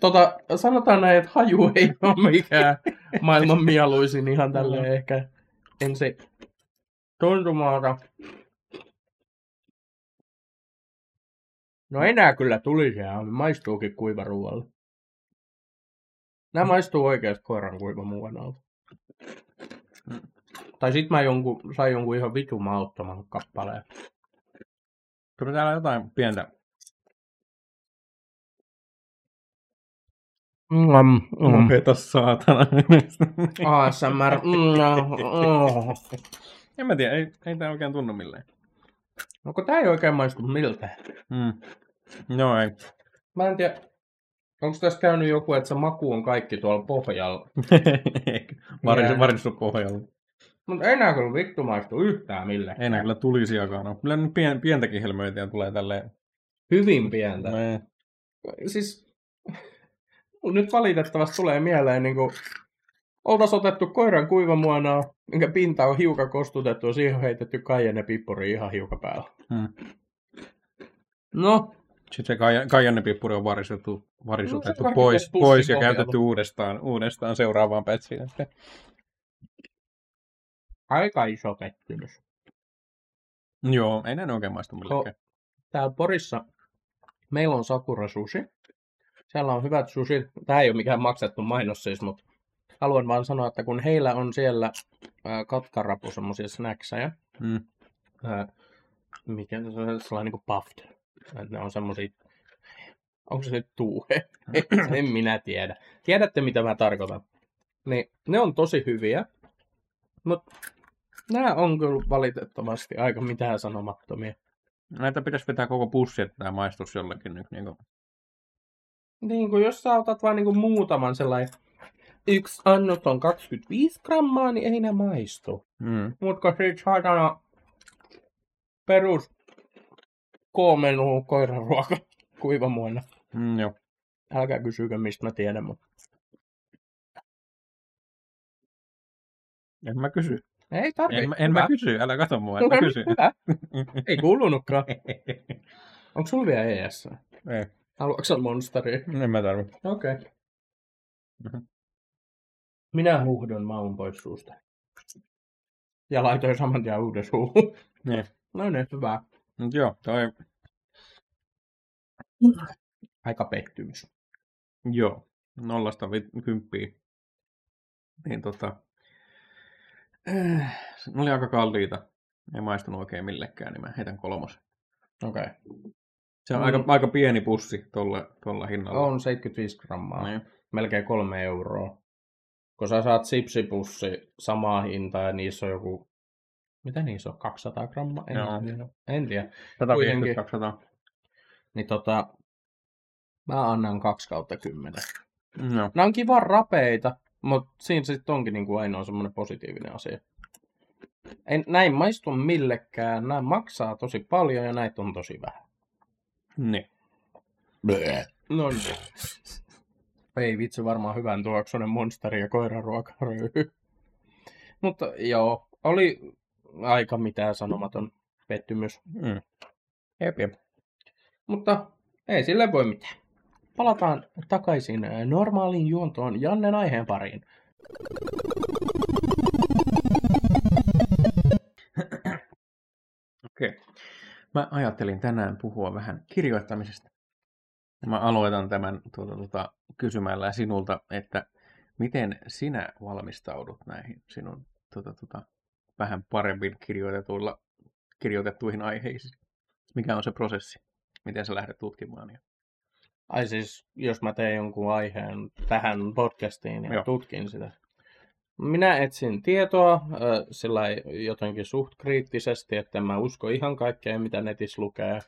Tota, sanotaan näin, että haju ei ole mikään maailman mieluisin ihan tälleen no. Ehkä ensi tuntumaata. No enää kyllä tuli siellä, maistuukin kuivaruualle. Nämä maistuu oikeasti koiran kuivamuonalta. Mm. Tai sit mä jonkun, sain jonkun ihan vitun mauttoman kappaleen. Tuli täällä jotain pientä. Mm, mm. Opeta saatana. A S M R. Mm, oh. En mä tiedä, ei, ei tää oikein tunnu milleen. No kun tää ei oikein maistu miltään. Mm. No ei. Mä en tiedä, onko tässä käynyt joku, että se maku on kaikki tuolla pohjalla? Varinsu pohjalla. Mutta ei nää kyllä vittu maistu yhtään milleen. Ei nää kyllä tulisiakaan. No, kyllä nyt pien, pientäkin helmöityä tulee tälleen. Hyvin pientä. Me... Siis... Nyt valitettavasti tulee mieleen, niin kuin oltaisiin otettu koiran kuivamuonaa, minkä pinta on hiukan kostutettu ja siihen on heitetty kaijanepippuri ihan hiukan päällä. Hmm. No. Sitten se kaijanepippuri on varisotettu, varisotettu no, pois, pois ja käytetty uudestaan, uudestaan seuraavaan pätsiin. Aika iso pettymys. Joo, ei näin oikein maistu millekään. Täällä Porissa meillä on Sakura Sushi. Siellä on hyvät sushi. Tämä ei ole mikään maksettu mainos siis, mutta haluan vaan sanoa, että kun heillä on siellä ää, katkarapu semmoisia snackseja, mm. ää, mikä se on sellainen niin kuin puffed. Ne on semmoisia, onko se nyt tuuhe? En minä tiedä. Tiedätte mitä mä tarkoitan. Niin, ne on tosi hyviä, mutta nämä on kyllä valitettavasti aika mitään sanomattomia. Näitä pitäisi vetää koko pussi, että tämä maistuisi jollekin nyt niin kuin... Niin kuin jos sä otat vaan niin muutaman sellainen, yksi annos on kaksikymmentäviisi grammaa, niin ei ne maistu. Mm. Mutta sit saatana perus koomenuu koiran ruoka kuivamuona. Mm, joo. Älkää kysykö, mistä mä tiedän. Mutta... En mä kysy. Ei tarvitse. En, en mä kysy, älä katso mua, en mä kysy. Ei kuulunutkaan. Onko sulla vielä E S? Ei. Haluatko sä monsteria? En mä tarvitse. Okei. Okay. Mm-hmm. Minä huuhdon maun pois suusta. Ja laitoin saman tien uuden suuhun. Niin. No niin, hyvä. Mut joo, toi... Aika pettymys. Joo, nollasta kymppiin. Niin tota... Se oli aika kalliita. Ei maistunut oikein millekään, niin mä heitän kolmosen. Okei. Okay. Se on mm. aika, aika pieni pussi tolla, tolla hinnalla. On seitsemänkymmentäviisi grammaa. Niin. Melkein kolme euroa. Kun sä saat sipsipussi samaa hintaa ja niissä on joku... Mitä niissä on? kaksisataa grammaa? En, en tiedä. sata viisikymmentä kaksisataa. Niin tota... Mä annan kaksi kautta kymmenen. No. Nää on kivan rapeita, mutta siinä sitten onkin niinku ainoa semmoinen positiivinen asia. Ei, näin maistu millekään. Nää maksaa tosi paljon ja näitä on tosi vähän. Niin. Bleh. No niin. Ei vitsi, varmaan hyvän tuoksunen monsteri ja koiran ruokaröyhy. Mutta joo, oli aika mitään sanomaton pettymys. Mm. Jep, jep. Mutta ei sille voi mitään. Palataan takaisin normaaliin juontoon Jannen aiheen pariin. Okei. Okay. Mä ajattelin tänään puhua vähän kirjoittamisesta. Mä aloitan tämän tuota, tuota, kysymällä sinulta, että miten sinä valmistaudut näihin sinun tuota, tuota, vähän paremmin kirjoitetuilla, kirjoitettuihin aiheisiin? Mikä on se prosessi? Miten sä lähdet tutkimaan? Ja... Ai siis, jos mä teen jonkun aiheen tähän podcastiin ja joo, tutkin sitä. Minä etsin tietoa äh, sillä jotenkin suht kriittisesti, että en mä usko ihan kaikkea, mitä netissä lukee.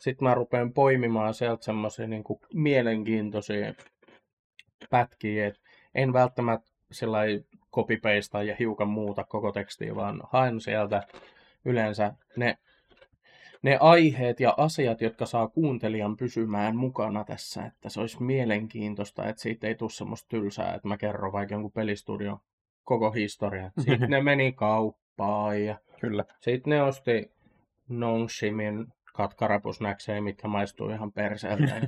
Sitten mä rupean poimimaan sieltä semmoisia niin kuin mielenkiintoisia pätkiä. Et en välttämättä sillä copy-pastea ja hiukan muuta koko tekstiä, vaan haen sieltä yleensä ne, ne aiheet ja asiat, jotka saa kuuntelijan pysymään mukana tässä. Että se olisi mielenkiintoista, että siitä ei tule semmoista tylsää, että mä kerron vaikka jonkun pelistudion koko historian. Sitten ne meni kauppaan ja kyllä. Sitten ne osti Nongshimin katkarapusnäkseen, mitkä maistuu ihan perseeltä.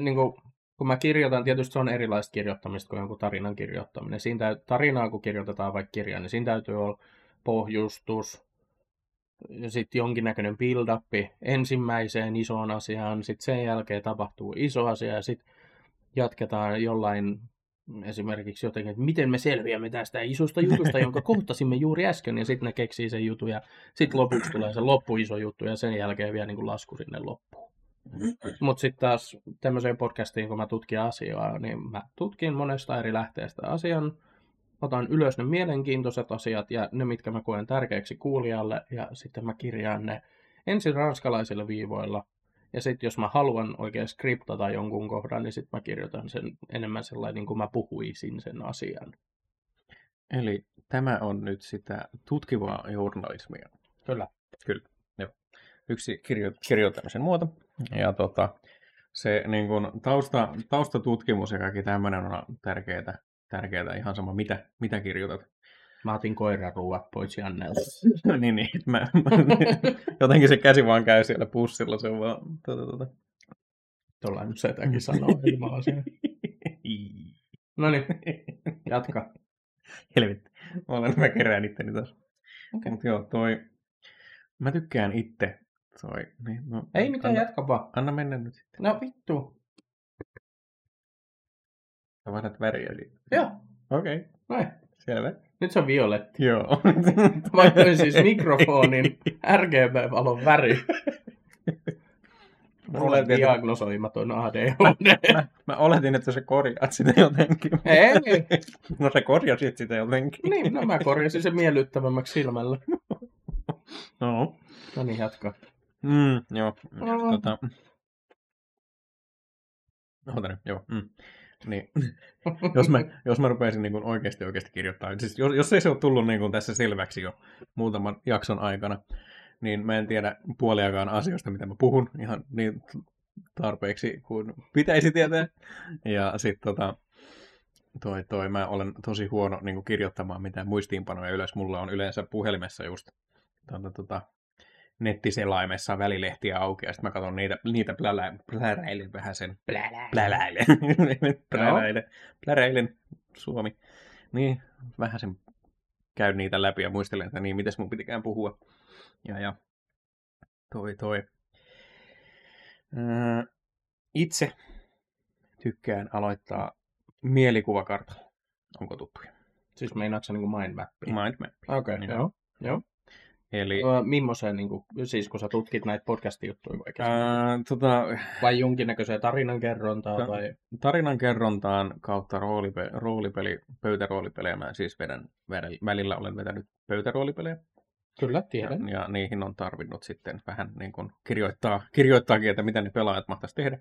Niin kun, kun mä kirjoitan, tietysti se on erilaista kirjoittamista kuin jonkun tarinan kirjoittaminen. Siinä täytyy, tarinaa kun kirjoitetaan vaikka kirjaa, niin siinä täytyy olla pohjustus, sitten jonkinnäköinen build-up ensimmäiseen isoon asiaan, sitten sen jälkeen tapahtuu iso asia ja sitten jatketaan jollain esimerkiksi jotenkin, että miten me selviämme tästä isosta jutusta, jonka kohtasimme juuri äsken, ja sitten ne keksii sen jutun, ja sitten lopuksi tulee se loppuiso juttu, ja sen jälkeen vielä niin kuin lasku sinne loppuun. Mutta sitten taas tämmöiseen podcastiin, kun mä tutkin asiaa, niin mä tutkin monesta eri lähteestä asian, otan ylös ne mielenkiintoiset asiat, ja ne, mitkä mä koen tärkeäksi kuulijalle, ja sitten mä kirjaan ne ensin ranskalaisilla viivoilla, ja sitten jos mä haluan oikein skriptata jonkun kohdan, niin sitten mä kirjoitan sen enemmän sellainen, niin kuin mä puhuisin sen asian. Eli tämä on nyt sitä tutkivaa journalismia. Kyllä. Kyllä, joo. Yksi kirjo- kirjoittamisen muoto. Ja tota, se niin kun tausta, taustatutkimus ja kaikki tämmöinen on tärkeää, tärkeää ihan sama, mitä, mitä kirjoitat. Mä otin koiraruuat pois Jannelta. niin, niin. Mä, mä, jotenkin se käsi vaan käy siellä pussilla. Se on vaan... Tuota, tuota. Tuolla nyt se jotakin sanoo ilman asiaa. Noniin, jatka. Helvetti. Mä, olen, mä kerään itteni taas. Okay. Mut joo, toi... Mä tykkään itte. Toi. Niin, no, ei mitään, anna, jatka vaan. Anna mennä nyt sitten. No vittu. Sä vaihdat väriä siitä. Joo. Okei. Okay. Noin. Selvä. Nyt se on violetti. Joo. Vaihtoin siis mikrofonin är gee bee-valon väri. Olen diagnosoimaton A D H D. Mä, mä, mä oletin, että sä korjaat sitä jotenkin. Ei. No sä korjasit sitä jotenkin. Niin, no mä korjasin sen miellyttävämmäksi silmällä. No. No niin, jatka. Mm, joo. No. Tota... Ota nyt, joo. Mm. Niin. Jos, mä, jos mä rupeisin niin oikeasti oikeasti kirjoittamaan, siis jos, jos ei se ole tullut niin tässä selväksi jo muutaman jakson aikana, niin mä en tiedä puoliakaan asioista, mitä mä puhun ihan niin tarpeeksi kuin pitäisi tietää. Ja sitten tota, Toi, toi, mä olen tosi huono niin kuin kirjoittamaan mitään muistiinpanoja ylös. Mulla on yleensä puhelimessa just tuota, tuota, nettiselaimessa välilehtiä auki, ja sit mä katson niitä, niitä pläläilen plälä, vähän sen. Pläläilen. Pläläilen. Pläläilen. Suomi. Niin, vähän sen käyn niitä läpi ja muistelen, että niin, mites mun pitikään puhua. Ja, ja. Toi, toi. Öö, itse tykkään aloittaa mielikuvakartalla. Onko tuttuja? Siis meinaatko sä niinku mindmappia? Mindmappia. Okei, okay, joo. joo. Eli... Mimmoisen, niinku, siis kun sä tutkit näitä podcast-juttuja oikeasti? Ää, tota... Vai jonkinnäköiseen tarinankerrontaan? Ta- tai... Tarinankerrontaan kautta roolipe- roolipeli, pöytäroolipelejä. Mä siis vedän, vedän, välillä olen vetänyt pöytäroolipelejä. Kyllä, tiedän. Ja, ja niihin on tarvinnut sitten vähän niin kuin kirjoittaa, kirjoittaakin, että mitä ne pelaajat mahtaisi tehdä.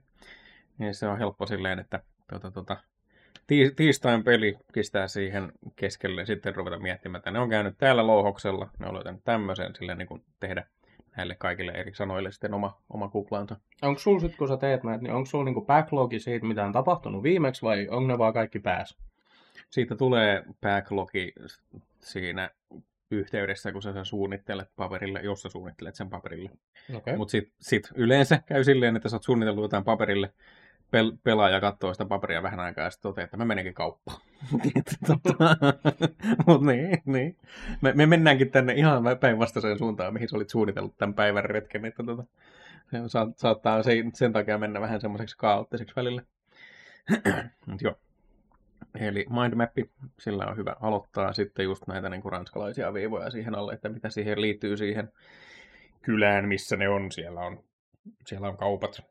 Niin se on helppo silleen, että tuota, tuota, tiistain peli pistää siihen keskelle ja sitten ruveta miettimään, että ne on käynyt täällä louhoksella, ne on löytänyt tämmöisen, silleen niin kuin tehdä näille kaikille eri sanoille sitten oma, oma kuplaansa. Onko sulla sitten, kun sä teet näitä, niin onko sulla niin kuin backlogi siitä, mitä on tapahtunut viimeksi, vai onko ne vaan kaikki päässä? Siitä tulee backlogi siinä yhteydessä, kun sä sen suunnittelet paperille, jos sä suunnittelet sen paperille. Okay. Mutta sitten sit yleensä käy silleen, että sä oot suunnitellut jotain paperille, Pel- pelaaja katsoo sitä paperia vähän aikaa ja sitten toteaa, että mä menenkin kauppaan. Mutta niin, niin. Me, me mennäänkin tänne ihan päinvastaiseen suuntaan, mihin sä olit suunnitellut tämän päivän retken. Että tota, se sa- saattaa se, sen takia mennä vähän semmoiseksi kaoottiseksi välillä. Joo. Eli mindmappi, sillä on hyvä aloittaa sitten just näitä niin kuin ranskalaisia viivoja siihen alle, että mitä siihen liittyy siihen kylään, missä ne on. Siellä on, siellä on kaupat.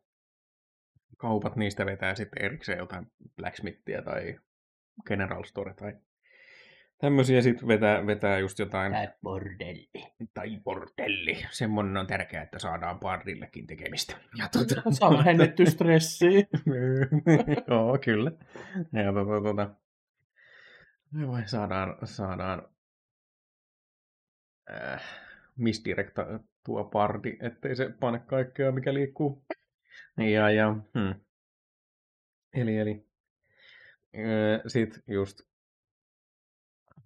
Kaupat, niistä vetää sitten erikseen jotain blacksmithia tai general store tai tämmöisiä sitten vetää, vetää just jotain. Tai bordelli. Tai bordelli. Semmoinen on tärkeää, että saadaan barillekin tekemistä. Ja tuota, saa vähennetty stressiä. Joo, kyllä. Ja tuota, tuota. Vai saadaan, saadaan äh, misdirekta tuo pardi, ettei se pane kaikkea, mikä liikkuu. Ja, ja, hmm. Eli, eli öö, sit just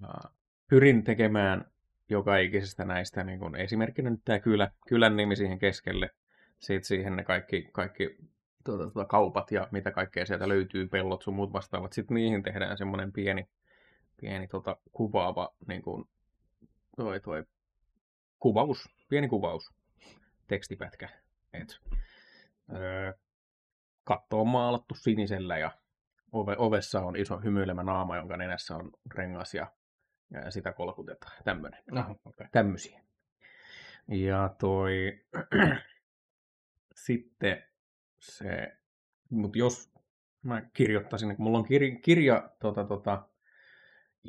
uh, pyrin tekemään joka ikisestä näistä, niin kun esimerkkinä nyt tää kylä, kylän nimi siihen keskelle, sit siihen ne kaikki, kaikki tuota, tuota, kaupat ja mitä kaikkea sieltä löytyy, pellot sun muut vastaavat, sit niihin tehdään semmonen pieni, pieni tota, kuvaava, niin kun toi, toi kuvaus, pieni kuvaus, tekstipätkä, et katto on maalattu sinisellä ja ove, ovessa on iso hymyilevä naama, jonka nenässä on rengas ja, ja sitä kolkutetaan. Tämmöinen. No, okay. Tämmöisiä. Ja toi... Sitten se... Mut jos mä kirjoittaisin, kun mulla on kirja, kirja tota, tota,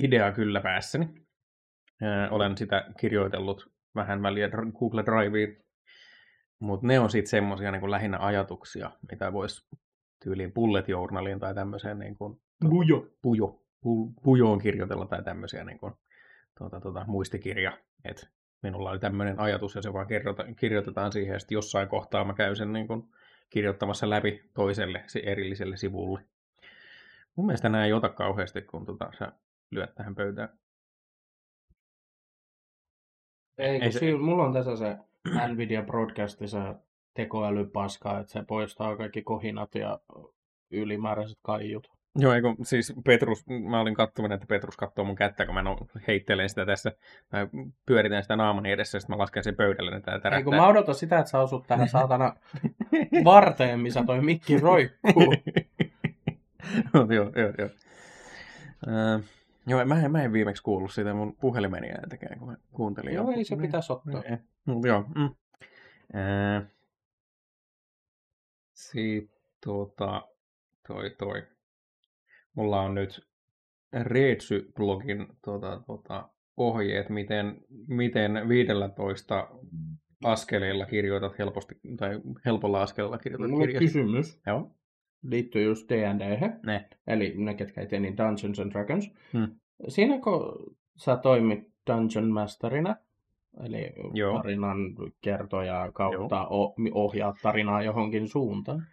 idea kyllä päässäni. Ää, olen sitä kirjoitellut vähän väliä Google Driveen. Mutta ne on sitten semmoisia niin lähinnä ajatuksia, mitä voisi tyyliin bullet journaliin tai tämmöiseen niin kuin, pujo. Pujo, pu, pujoon kirjoitella tai tämmöisiä niin kuin, tuota, tuota, muistikirja. Et minulla oli tämmöinen ajatus ja se vaan kerrota, kirjoitetaan siihen, että jossain kohtaa mä käyn sen niin kuin, kirjoittamassa läpi toiselle se erilliselle sivulle. Mun mielestä nämä ei ota kauheasti, kun tota, sä lyöt tähän pöytään. Ei, ei se... si- mulla on tässä se... Nvidia broadcastissa tekoälypaskaa, että se poistaa kaikki kohinat ja ylimääräiset kaijut. Joo, eikö, siis Petrus, mä olin katsominen, että Petrus katsoo mun kättä, kun mä heittelen sitä tässä, mä pyöritän sitä naamani edessä, ja sitten mä lasken sen pöydälle, että tää tärähtää. Eikö mä odotan sitä, että sä osut tähän saatana varteen, missä toi mikki roikkuu. No, joo, joo, joo. Uh... Joo, mä en, mä en viimeksi kuullut sitä mun puhelimeni ääntäkään, kun mä kuuntelin. Joo, ei se pitäisi ottaa. Joo. Mm. Äh. Sitten tota, toi toi. Mulla on nyt Reetsy-blogin tota, tota, ohjeet, miten, miten viisitoista askeleilla kirjoitat helposti, tai helpolla askeleilla kirjoitat kirjasta. Kysymys. Joo. Liittyy just D and D, ne. Eli ne, ketkä ei tee, niin Dungeons and Dragons. Hmm. Siinä kun sä toimit Dungeon Masterina, eli Joo. tarinan kertojaa kautta o- ohjaat tarinaa johonkin suuntaan.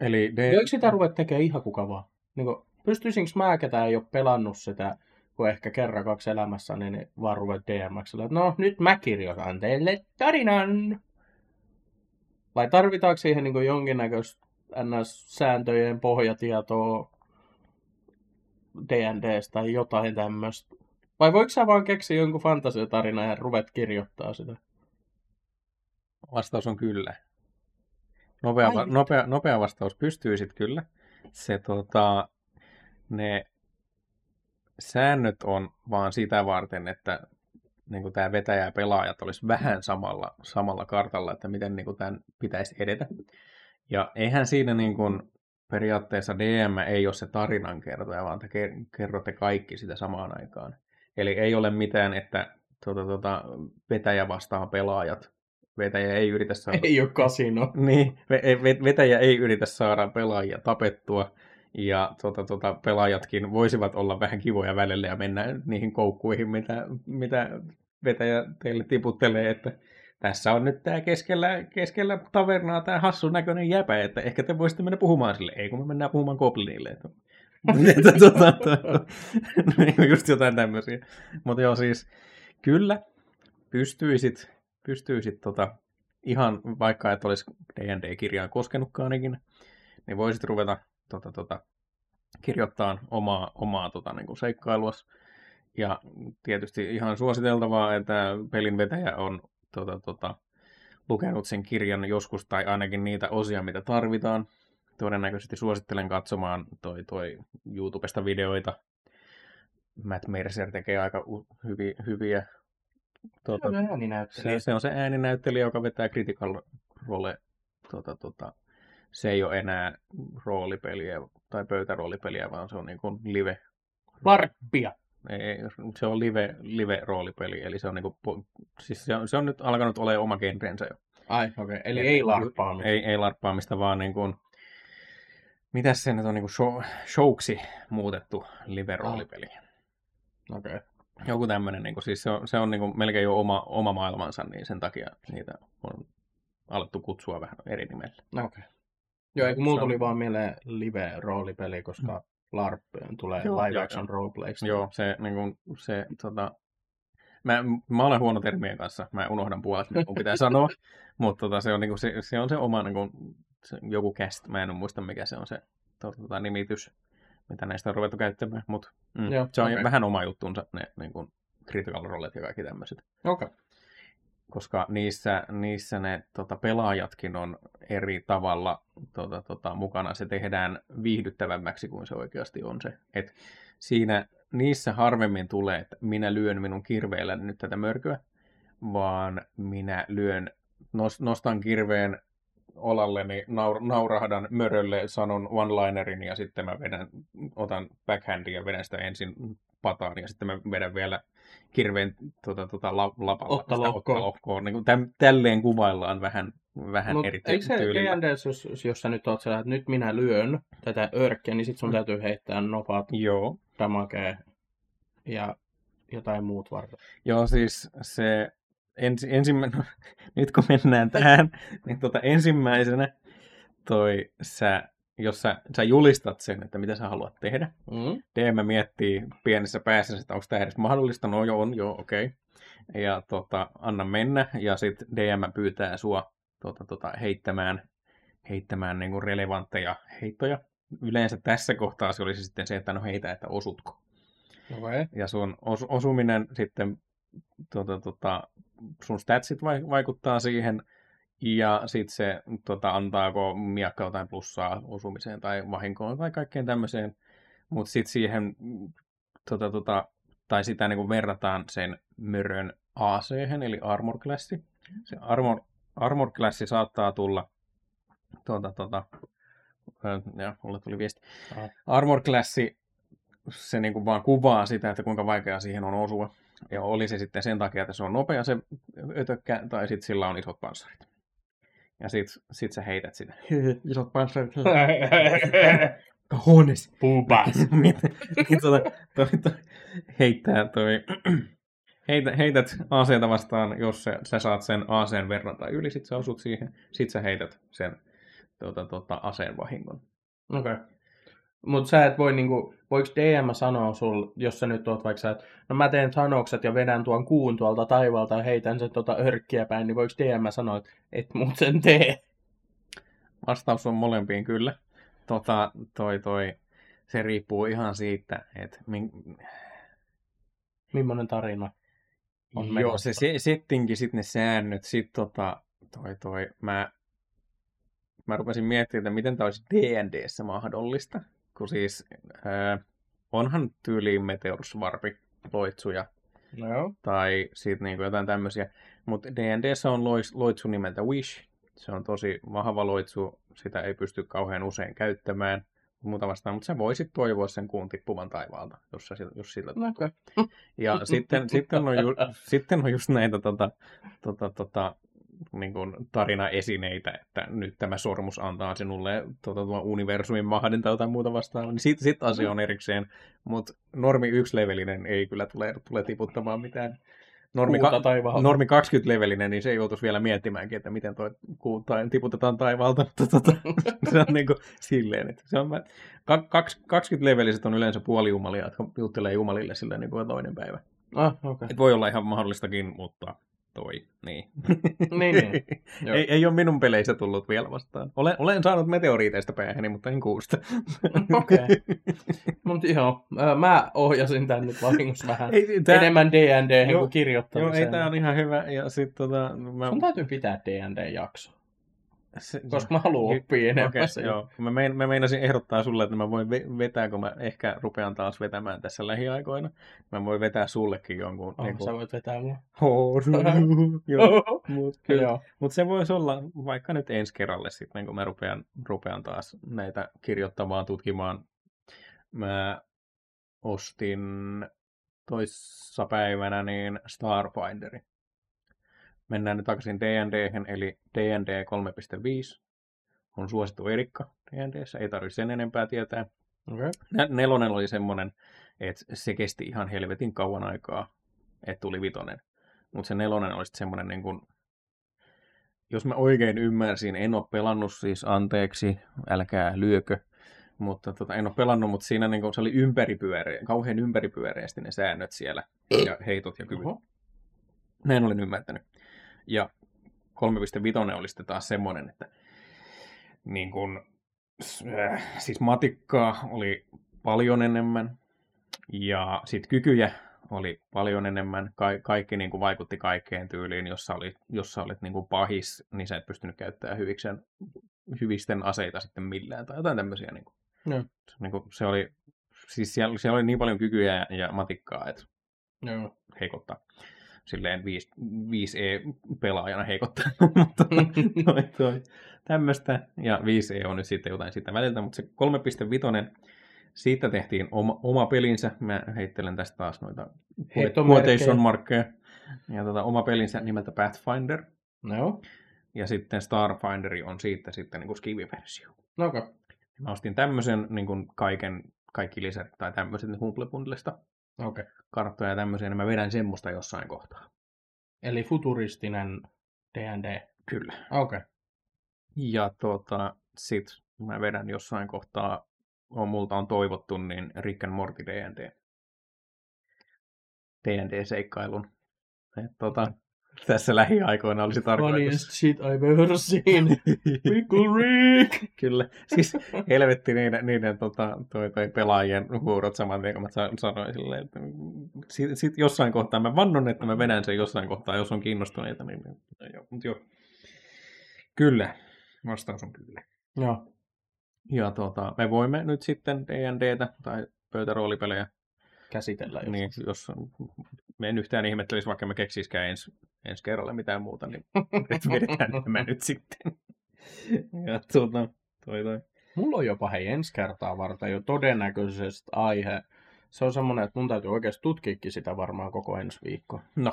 Eli D- Voiko sitä ruveta tekemään ihan kuka vaan? Niin kun... pystyisinkö mä ketään ei ole pelannut sitä, kun ehkä kerran kaksi elämässä, niin vaan ruvet D M:llä, että no nyt mä kirjoitan teille tarinan. Vai tarvitaanko siihen niin kuin jonkinnäköistä N S-sääntöjen pohjatietoa D and D:stä tai jotain tämmöistä? Vai voiko sä vaan keksiä jonkun fantasiatarinan ja ruvet kirjoittaa sitä? Vastaus on kyllä. Nopea, va- nopea, nopea vastaus pystyisit kyllä. Se, tota, ne säännöt on vaan sitä varten, että niin kuin tämä vetäjä ja pelaajat olisi vähän samalla, samalla kartalla, että miten niin kuin tämän pitäisi edetä. Ja eihän siinä niin kuin, periaatteessa D M ei ole se tarinankertoja, vaan te kerrotte kaikki sitä samaan aikaan. Eli ei ole mitään, että tuota, tuota, vetäjä vastaan pelaajat. Vetäjä ei yritä saada... Ei ole kasino. Niin, vetäjä ei yritä saada pelaajia tapettua. Ja tuota, tuota, pelaajatkin voisivat olla vähän kivoja välillä ja mennä niihin koukkuihin, mitä, mitä vetäjä teille tiputtelee. Että tässä on nyt tämä keskellä, keskellä tavernaa tämä hassun näköinen jäpä, että ehkä te voisitte mennä puhumaan sille. Ei kun me mennään puhumaan goblinille. Että... Just jotain tämmöisiä. Mutta joo siis, kyllä pystyisit, pystyisit tota, ihan vaikka et olisi D and D-kirjaan koskenutkaan ikinä, niin voisit ruveta Tota, tota, kirjoittaa omaa, omaa tota, niin kuin seikkailuas. Ja tietysti ihan suositeltavaa, että pelinvetäjä on tota, tota, lukenut sen kirjan joskus, tai ainakin niitä osia, mitä tarvitaan. Todennäköisesti suosittelen katsomaan toi, toi YouTubesta videoita. Matt Mercer tekee aika hyviä... hyviä tota, se on ääninäyttelijä. Se on se ääninäyttelijä, joka vetää Critical Role... Tota, tota, se ei ole enää roolipeliä tai pöytäroolipeliä, vaan se on niin kuin live. Larppia. Ei, se on live, live roolipeli, eli se on, niin kuin, siis se on, se on nyt alkanut olemaan oma genrensä jo. Ai, okei. Okay. Eli, eli ei larppaamista. Ei, ei larppaamista, vaan niin kuin, mitäs se nyt on niin kuin show, showksi muutettu live roolipeli. Ah. Okei. Okay. Joku tämmöinen, niin kuin, siis se on, se on niin kuin melkein jo oma, oma maailmansa, niin sen takia niitä on alettu kutsua vähän eri nimellä. Okei. Okay. Joo, eikö mulla tuli on... vaan mieleen live-roolipeli, koska LARP tulee joo, live action roleplaysta. Joo, se niin kuin, se tota... Mä, mä olen huono termien kanssa, mä unohdan puolet, mitä mun pitää sanoa, mutta tota, se, on, niin kuin, se, se on se oma niin kuin, se, joku cast, mä en muista mikä se on se tota, nimitys, mitä näistä on ruvettu käyttämään, mutta mm, joo, se on okay. Vähän oma juttunsa, ne niin kuin, critical rolet ja kaikki tämmöiset. Okei. Okay. Koska niissä, niissä ne tota, pelaajatkin on eri tavalla tota, tota, mukana. Se tehdään viihdyttävämmäksi kuin se oikeasti on se. Et siinä, niissä harvemmin tulee, että minä lyön minun kirveellä nyt tätä mörkyä, vaan minä lyön, nostan kirveen olalleni, naur, naurahdan mörölle, sanon one-linerin ja sitten mä vedän, otan backhandin ja vedän sitä ensin pataan ja sitten mä vedän vielä kirveen tota, tota, la, lapalla. Ottalohkoon. Niin täm, tälleen kuvaillaan vähän, vähän no, eri tyylillä. Eikö se D and D, jos, jos sä nyt oot siellä, että nyt minä lyön tätä örkkiä, niin sit sun täytyy heittää nopat, joo. Damagea ja jotain muut varten. Joo, siis se... Ensi, ensimmäinen, nyt kun mennään tähän, niin tuota, ensimmäisenä toi sä, jos sä, sä julistat sen, että mitä sä haluat tehdä. Mm. D M miettii pienessä päässä, että onko tämä edes mahdollista. No joo, on, joo, okei. Okay. Ja tota, anna mennä. Ja sitten D M pyytää sua tota, tota, heittämään, heittämään niinku relevantteja heittoja. Yleensä tässä kohtaa se olisi sitten se, että no heitä, että osutko. Okay. Ja sun os, osuminen sitten... Tota, tota, sun statsit vaikuttaa siihen, ja sitten se tota, antaako miakka jotain plussaa osumiseen tai vahinkoon tai kaikkeen tämmöiseen, mutta sitten siihen, tota, tota, tai sitä niin kuin verrataan sen mörön A C-hän, eli armor classi. Se armor, armor classi saattaa tulla, tota, tota, ja mulle tuli viesti, Aha. armor classi, se niin kuin vaan kuvaa sitä, että kuinka vaikeaa siihen on osua. Ja oli se sitten sen takia, että se on nopea se ötökkä, tai sitten sillä on isot panssarit. Ja sitten sit sä heität sitä. Isot panssarit. Kahones. Pupas. Heittää toi. Heitä, heität aseita vastaan, jos sä, sä saat sen aseen verran tai yli, sit sä osut siihen. Sit sä heität sen tuota, tuota, aseen vahingon. Okei. Okay. Mutta sä et voi, niinku, voiko D M sanoa sul, jos sä nyt oot vaikka, että no mä teen Thanokset ja vedän tuon kuun tuolta taivaalta ja heitän sen tuota örkkiä päin, niin voiko D M sanoa, että et mut sen tee? Vastaus on molempiin kyllä. Tota, toi, toi, se riippuu ihan siitä, että... Min... Millainen tarina on menossa? Joo, se, se settinki, sitten ne säännöt, sitten tota, toi, toi, mä... Mä rupesin miettimään, että miten tämä olisi D and D:ssä mahdollista, kun siis ää, onhan tyyliin meteorusvarpi, loitsuja no. tai sitten niinku jotain tämmöisiä, mutta D and D:ssä on lois, loitsu nimeltä Wish, se on tosi vahva loitsu, sitä ei pysty kauhean usein käyttämään, muuta vastaan, mutta sä voisit toivoa sen kuun tippuvan taivaalta, jos, sä, jos sillä tuntuu. No. Ja sitten, sitten, on ju, sitten on just näitä tota, tota, tota, niin kuin tarinaesineitä, että nyt tämä sormus antaa sinulle tuota, universumin mahden tai jotain muuta vastaan, niin sitten sit asia on erikseen. Mutta normi yksi-levelinen ei kyllä tule, tule tiputtamaan mitään. Normi, ka- normi kaksikymmentä-levelinen, niin se ei joutuisi vielä miettimäänkin, että miten toi ku- tai tiputetaan taivaalta. Se on niin kuin silleen. Että se on, kaksikymmentä-leveliset on yleensä puolijumalia, jotka juttelee jumalille silleen niin kuin toinen päivä. Ah, okay. Et voi olla ihan mahdollistakin, mutta... Toi, niin. niin, niin. ei, ei ole minun peleissä tullut vielä vastaan. Olen, olen saanut meteoriiteista päähäni, mutta en kuusta. Okei. Okay. Mutta joo, mä ohjasin tän nyt vahingossa vähän ei, tää... enemmän D and D kuin kirjoittamiseen. Joo, ei tää on ihan hyvä. Ja sit, tota, mä... Sun täytyy pitää D and D-jakso. Se, koska mä haluan oppia enemmän. Okay, sen. Joo. Mä, mein, mä meinasin ehdottaa sulle, että mä voin vetää, kun mä ehkä rupean taas vetämään tässä lähiaikoina. Mä voin vetää sullekin jonkun... Oh, niin kun... Sä voit vetää mua. Mutta se voisi olla vaikka nyt ensi kerralle, sit, niin kun mä rupean, rupean taas näitä kirjoittamaan, tutkimaan. Mä ostin toissapäivänä niin Starfinderin. Mennään nyt takaisin D and D:hen, eli D and D kolme piste viisi on suosittu erikka D and D:ssä, ei tarvitse sen enempää tietää. Okay. Nelonen oli semmoinen, että se kesti ihan helvetin kauan aikaa, että tuli vitonen. Mutta se nelonen oli sitten semmoinen, niin kun... jos mä oikein ymmärsin, en ole pelannut siis, anteeksi, älkää lyökö, mutta tota, en ole pelannut, mutta siinä niin kun se oli ympäripyöreä, kauhean ympäripyöreästi ne säännöt siellä, ja heitot ja kyvyt. Oho. Näin olen ymmärtänyt. Ja kolme piste viisi oli sitten taas semmoinen, että niin kun, äh, siis matikkaa oli paljon enemmän ja sitten kykyjä oli paljon enemmän. Ka- kaikki niin kun vaikutti kaikkeen tyyliin, jos sä olit, jos sä olit niin kun pahis, niin sä et pystynyt käyttämään hyviksen, hyvisten aseita sitten millään tai jotain tämmöisiä. Niin kun. No. Niin kun se oli, siis siellä, siellä oli niin paljon kykyjä ja, ja matikkaa, että no. heikottaa. Silleen viisi E-pelaajana heikottaa, mutta toi, toi, tämmöistä. Ja viisi E on nyt sitten jotain sitä väliltä, mutta se kolme piste viisi, siitä tehtiin oma, oma pelinsä. Mä heittelen tästä taas noita quotation markkeja. Ja tota, oma pelinsä nimeltä Pathfinder. No. Ja sitten Starfinderi on siitä sitten niin kuin skiviversio. No, okay. Mä ostin tämmöisen niin kuin kaiken, kaikki lisärit tai tämmöiset niin Humble-bundlesta. Okay. Karttoja ja tämmöisiä, niin mä vedän semmoista jossain kohtaa. Eli futuristinen D and D? Kyllä. Okei. Okay. Ja tota, sit mä vedän jossain kohtaa, on, multa on toivottu, niin Rick and Morty D and D. D and D-seikkailun. Et, tota, tässä lähiaikoina olisi tarkoitus. Funniest shit I've ever seen. Pickle Rick! Kyllä. Siis helvetti niiden, niiden tota, toi, toi pelaajien huurot saman tien, kun mä sanoin silleen, että sit, sit jossain kohtaa mä vannon, että mä venän sen jossain kohtaa, jos on kiinnostuneita. Niin, joo, mut joo. Kyllä. Vastaus on kyllä. Joo. Ja tota, me voimme nyt sitten D and D:tä tai pöytäroolipelejä käsitellä. Niin, jos me en yhtään ihmettelisi, vaikka me keksisikään ensi, ensi kerralla mitään muuta, niin vedetään nämä nyt sitten. Ja tuota, toi toi. Mulla on jopa hei ensi kertaa varten jo todennäköisesti aihe. Se on semmoinen, että mun täytyy oikeasti tutkiikin sitä varmaan koko ensi viikko. No,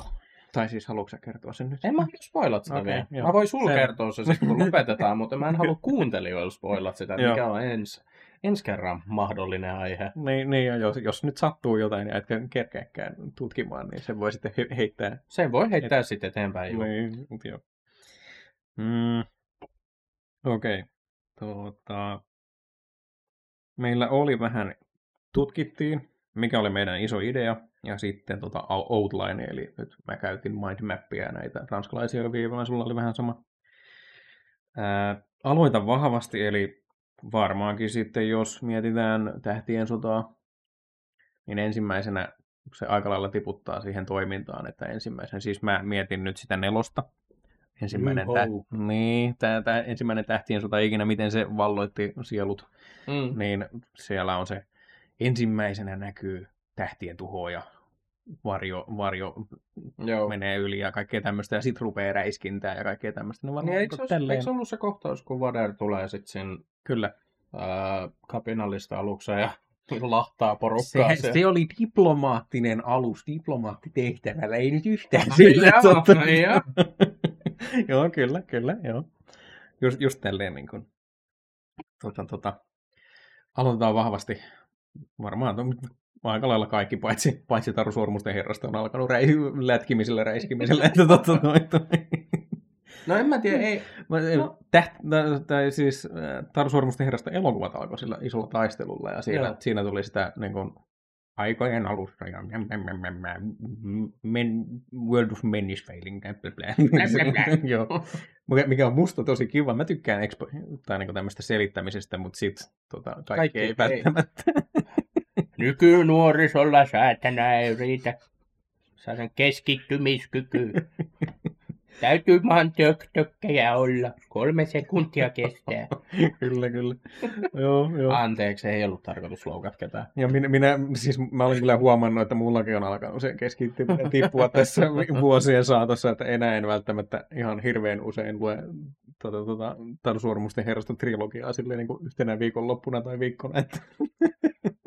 tai siis haluatko sä kertoa sen nyt? En mä spoilat sitä okay, vielä. Mä voin sulle se... kertoa se sitten, kun lopetetaan, mutta mä en halua kuuntelijoilla spoilat sitä, mikä on ensi. Ensi kerran mahdollinen aihe. Niin, niin ja jos, jos nyt sattuu jotain ja etkä kerkeäkään tutkimaan, niin sen voi sitten he- heittää. Sen voi heittää Et... sitten eteenpäin. Niin, joo. Mm. Okei. Okay. Tuota... meillä oli vähän, tutkittiin, mikä oli meidän iso idea, ja sitten tota outline, eli nyt mä käytin mindmappia ja näitä ranskalaisia viivaa, sulla oli vähän sama. Ää, aloita vahvasti, eli varmaankin sitten, jos mietitään Tähtien sotaa, niin ensimmäisenä se aika lailla tiputtaa siihen toimintaan, että ensimmäisen, siis mä mietin nyt sitä nelosta, ensimmäinen, tä- niin, tää, tää, ensimmäinen Tähtien sota ikinä, miten se valloitti sielut, mm. niin siellä on se, ensimmäisenä näkyy tähtien tuho ja varjo, varjo menee yli ja kaikkea tämmöistä, ja sit rupeaa räiskintää ja kaikkea tämmöistä. No varmaan, eikö, tälleen... eikö se ollut se kohtaus, kun Vader tulee sit sen Kyllä. Ää, kapinallista alukseen ja lahtaa porukkaa. Se, se oli diplomaattinen alus, diplomaattitehtävällä, ei nyt yhtään no, sillä. No, ja. Joo, kyllä, kyllä, joo. Just, just tälleen niin kuin. Tota, tota, aloitetaan vahvasti. Varmaan aika lailla kaikki, paitsi, paitsi Taru Sormusten herrasta, on alkanut räi- lätkimisellä, räiskimisellä. Että totta, totta. No en mä tiedä, ei. No. Täht, tai siis Taru Sormusten herrasta elokuvat alkoi sillä isolla taistelulla, ja siellä, siinä tuli sitä niin kuin, aikojen alusta, ja men, World of Men is failing, joo. Mikä on musta tosi kiva. Mä tykkään expo- tai niin tämmöistä selittämisestä, mutta sitten tota, kaikki, kaikki ei välttämättä. Nykynuorisolla säätänä ei riitä. Saa sen keskittymiskyky. Täytyy maan töktökkejä olla. Kolme sekuntia kestää. Kyllä, kyllä. Joo, joo. Anteeksi, ei ollut tarkoitus loukata ketään. Ja minä, minä, siis mä olin kyllä huomannut, että mullakin on alkanut se keskittyminen tippua tässä vuosien saatossa, että enää en välttämättä ihan hirveän usein lue tuota, tuota, Taru Sormusten herrasta trilogiaa silleen niin kuin yhtenä viikonloppuna tai viikkona. Että...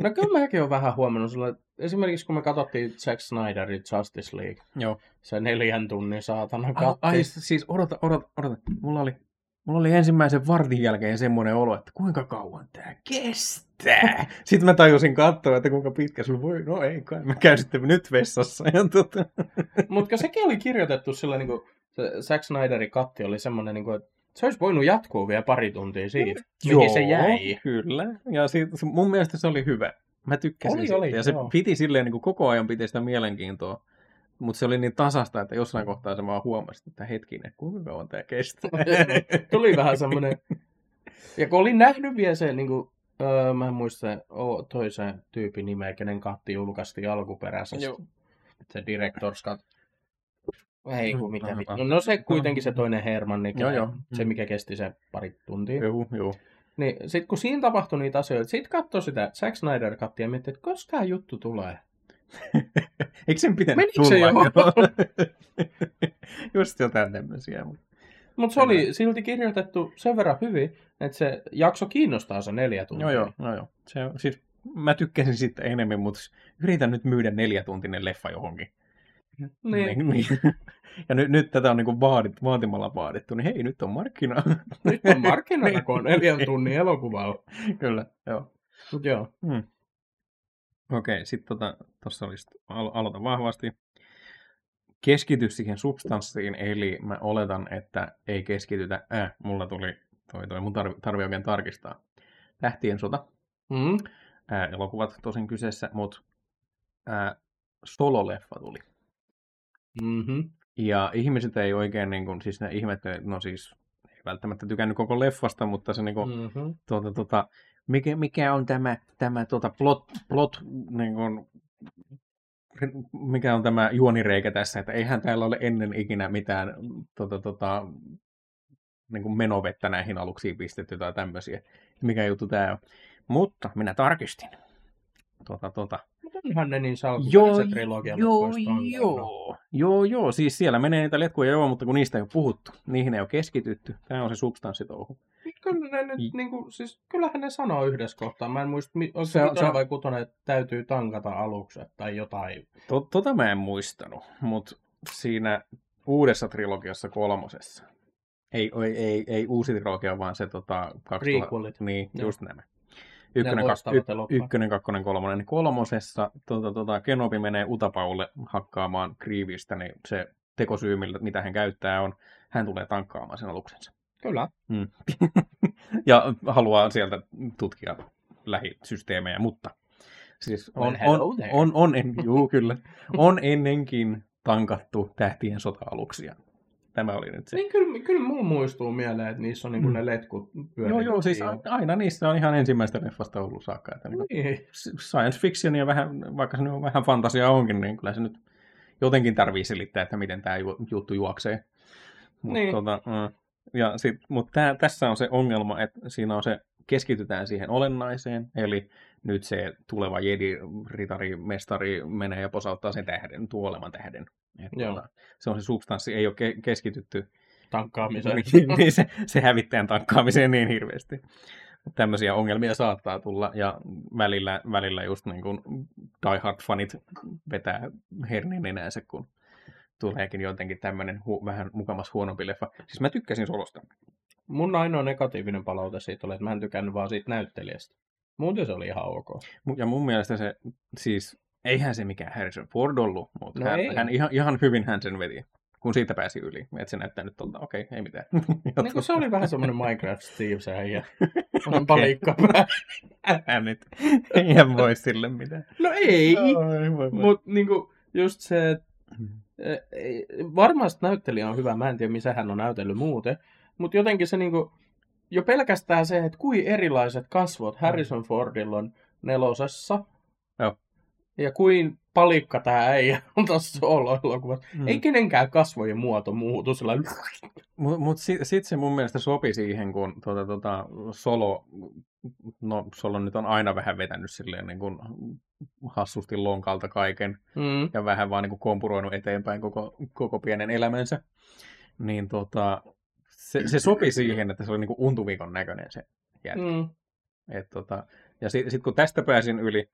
No kyllä mäkin olen vähän huomannut sillä, esimerkiksi kun me katsottiin Zack Snyderin Justice League, Joo. se neljän tunnin saatana kattiin. Ai, ai siis odota, odota, odota. Mulla oli, mulla oli ensimmäisen vartin jälkeen semmoinen olo, että kuinka kauan tää kestää. Sitten mä tajusin katsoa, että kuinka pitkä sulla voi, no ei kai, mä käyn sitten nyt vessassa. Tota. Mutta sekin oli kirjoitettu sillä, niin kuin Zack Snyderin katti oli semmoinen, niin kuin, että se olisi voinut jatkuu vielä pari tuntia siitä, mihin Joo, se jäi. Kyllä, ja sit, mun mielestä se oli hyvä. Mä tykkäsin oli, siitä, oli, ja joo. se piti silleen, niin kuin koko ajan piti sitä mielenkiintoa, mutta se oli niin tasasta, että jossain kohtaa se vaan huomasi, että hetkinen, kuinka on tämä kestää. Tuli vähän semmoinen, ja kun olin nähnyt vielä se, niin kuin, öö, mä en muista oh, toisen tyypin nimeä, kenen katti julkaistiin alkuperäisesti, joo. se Director's Cut. Ei, kun mitä vittu. No, no se kuitenkin se toinen Herman, niin joo, joo. se mikä kesti se pari tuntia. Joo, joo. Niin sit kun siinä tapahtui niitä asioita, sit katsoi sitä Zack Snyder-kattia ja mietti, että koska tää juttu tulee. Eikö sen pitänyt tulla? Menikö just jotain tämmöisiä. Mutta Mut se Tämä. oli silti kirjoitettu sen verran hyvin, että se jakso kiinnostaa se neljä tuntia. Joo, joo. No, joo. Se, siis, mä tykkäsin siitä enemmän, mutta yritän nyt myydä neljätuntinen leffa johonkin. Niin. Niin. Ja nyt, nyt tätä on niin kuin vaadit, vaatimalla vaadittu, niin hei, nyt on markkina. Nyt on markkina, kun on neljän tunnin elokuvalla. Kyllä, joo. Mut joo. Hmm. Okei, sitten tuossa tota, oli sit, alo, aloita vahvasti. Keskity siihen substanssiin, eli mä oletan, että ei keskitytä. Äh, mulla tuli toi toi, mun tarvi, tarvi oikein tarkistaa. Tähtien sota. Mm. Äh, elokuvat tosin kyseessä, mut äh, sololeffa tuli. Mm-hmm. Ja ihmiset ei oikein, niin kuin, siis ne ihmet, no siis ei välttämättä tykännyt koko leffasta, mutta se niin kuin, mm-hmm. tuota, tuota, mikä, mikä on tämä, tämä tuota, plot, plot niin kuin, mikä on tämä juonireikä tässä, että eihän täällä ole ennen ikinä mitään tuota, tuota, niin kuin menovettä näihin aluksiin pistetty tai tämmöisiä, mikä juttu tämä on. Mutta minä tarkistin. Tuota, tuota. Ihan ne niin salkupäiset trilogian leffoista on. Joo, joo, joo. Siis siellä menee niitä letkuja joo, mutta kun niistä ei ole puhuttu, niihin ei ole keskitytty. Tämä on se substanssitouhu. Kyllä ne nyt, niin kuin, siis, kyllähän ne sanoo yhdessä kohtaa. Mä en muista, onko se mitoinen vai kutonen, että täytyy tankata alukset tai jotain. Tot, tota mä en muistanut, mutta siinä uudessa trilogiassa kolmosessa. Ei, ei, ei, ei uusi trilogia, vaan se tota... Prequelit. Niin, joo. Just nämä. Ykkönen, kaks, y, ykkönen, kakkonen, kolmonen. Niin kolmosessa tuota, tuota, Kenobi menee Utapaulle hakkaamaan Grievistä, niin se tekosyy, mitä hän käyttää, on, hän tulee tankkaamaan sen aluksensa. Kyllä. Mm. Ja haluaa sieltä tutkia lähisysteemejä, mutta siis on, on, on, on, en, juu, kyllä, on ennenkin tankattu tähtien sota-aluksia. Tämä oli nyt se. Niin kyllä, kyllä mulla muistuu mieleen, että niissä on niin kuin mm. ne letkut pyöritettiin. Joo, joo, siis aina niissä on ihan ensimmäistä leffasta ollut saakka. Niin. Science fiction ja vähän, vaikka se on vähän fantasiaa onkin, niin kyllä se nyt jotenkin tarvii selittää, että miten tämä juttu juoksee. Mut, niin. Tota, ja sit, mut tää, tässä on se ongelma, että siinä on se, keskitytään siihen olennaiseen, eli nyt se tuleva jedi, ritari, mestari menee ja posauttaa sen tähden, tuon olevan tähden. Tuota, se on se substanssi, ei ole ke- keskitytty tankkaamiseen. niin se, se hävittäjän tankkaamiseen niin hirveästi. Tämmöisiä ongelmia saattaa tulla, ja välillä, välillä just niin kuin Die Hard-fanit vetää hernin nenäänsä, kun tuleekin jotenkin tämmöinen hu- vähän mukamas huonompi leffa. Siis mä tykkäsin Solosta. Mun ainoa negatiivinen palaute siitä oli, että mä en tykännyt vaan siitä näyttelijästä. Muuten se oli ihan ok. Ja mun mielestä se, siis eihän se mikään Harrison Ford ollut, mutta no hän, hän ihan, ihan hyvin hän sen veti, kun siitä pääsi yli. Että se näyttää nyt tuolta, okei, okay, ei mitään. Niin kun se oli vähän semmoinen Minecraft Steve, se äijä. On palikka päällä. Älä nyt. Eihän voi sille mitään. No ei, no, mutta niinku just se, että varmasti näyttelijä on hyvä, mä en tiedä missä hän on näytellyt muuten, mutta jotenkin se niinku, jo pelkästään se, että kui erilaiset kasvot Harrison Fordilla on nelosessa, joo. Ja kuin palikka tämä äijä on tuossa solo-elokuvassa. Mm. Ei kenenkään kasvojen muoto muutu. Sillä... Mutta mut sitten sit se mun mielestä sopi siihen, kun tuota, tuota, solo, no solo nyt on aina vähän vetänyt silleen niin kuin hassusti lonkalta kaiken mm. ja vähän vaan niin kuin kompuroinut eteenpäin koko, koko pienen elämänsä. Niin tota, se, se sopi siihen, että se oli niin kuin untuviikon näköinen se jätkä. Mm. Et, tota, ja sitten sit, kun tästä pääsin yli,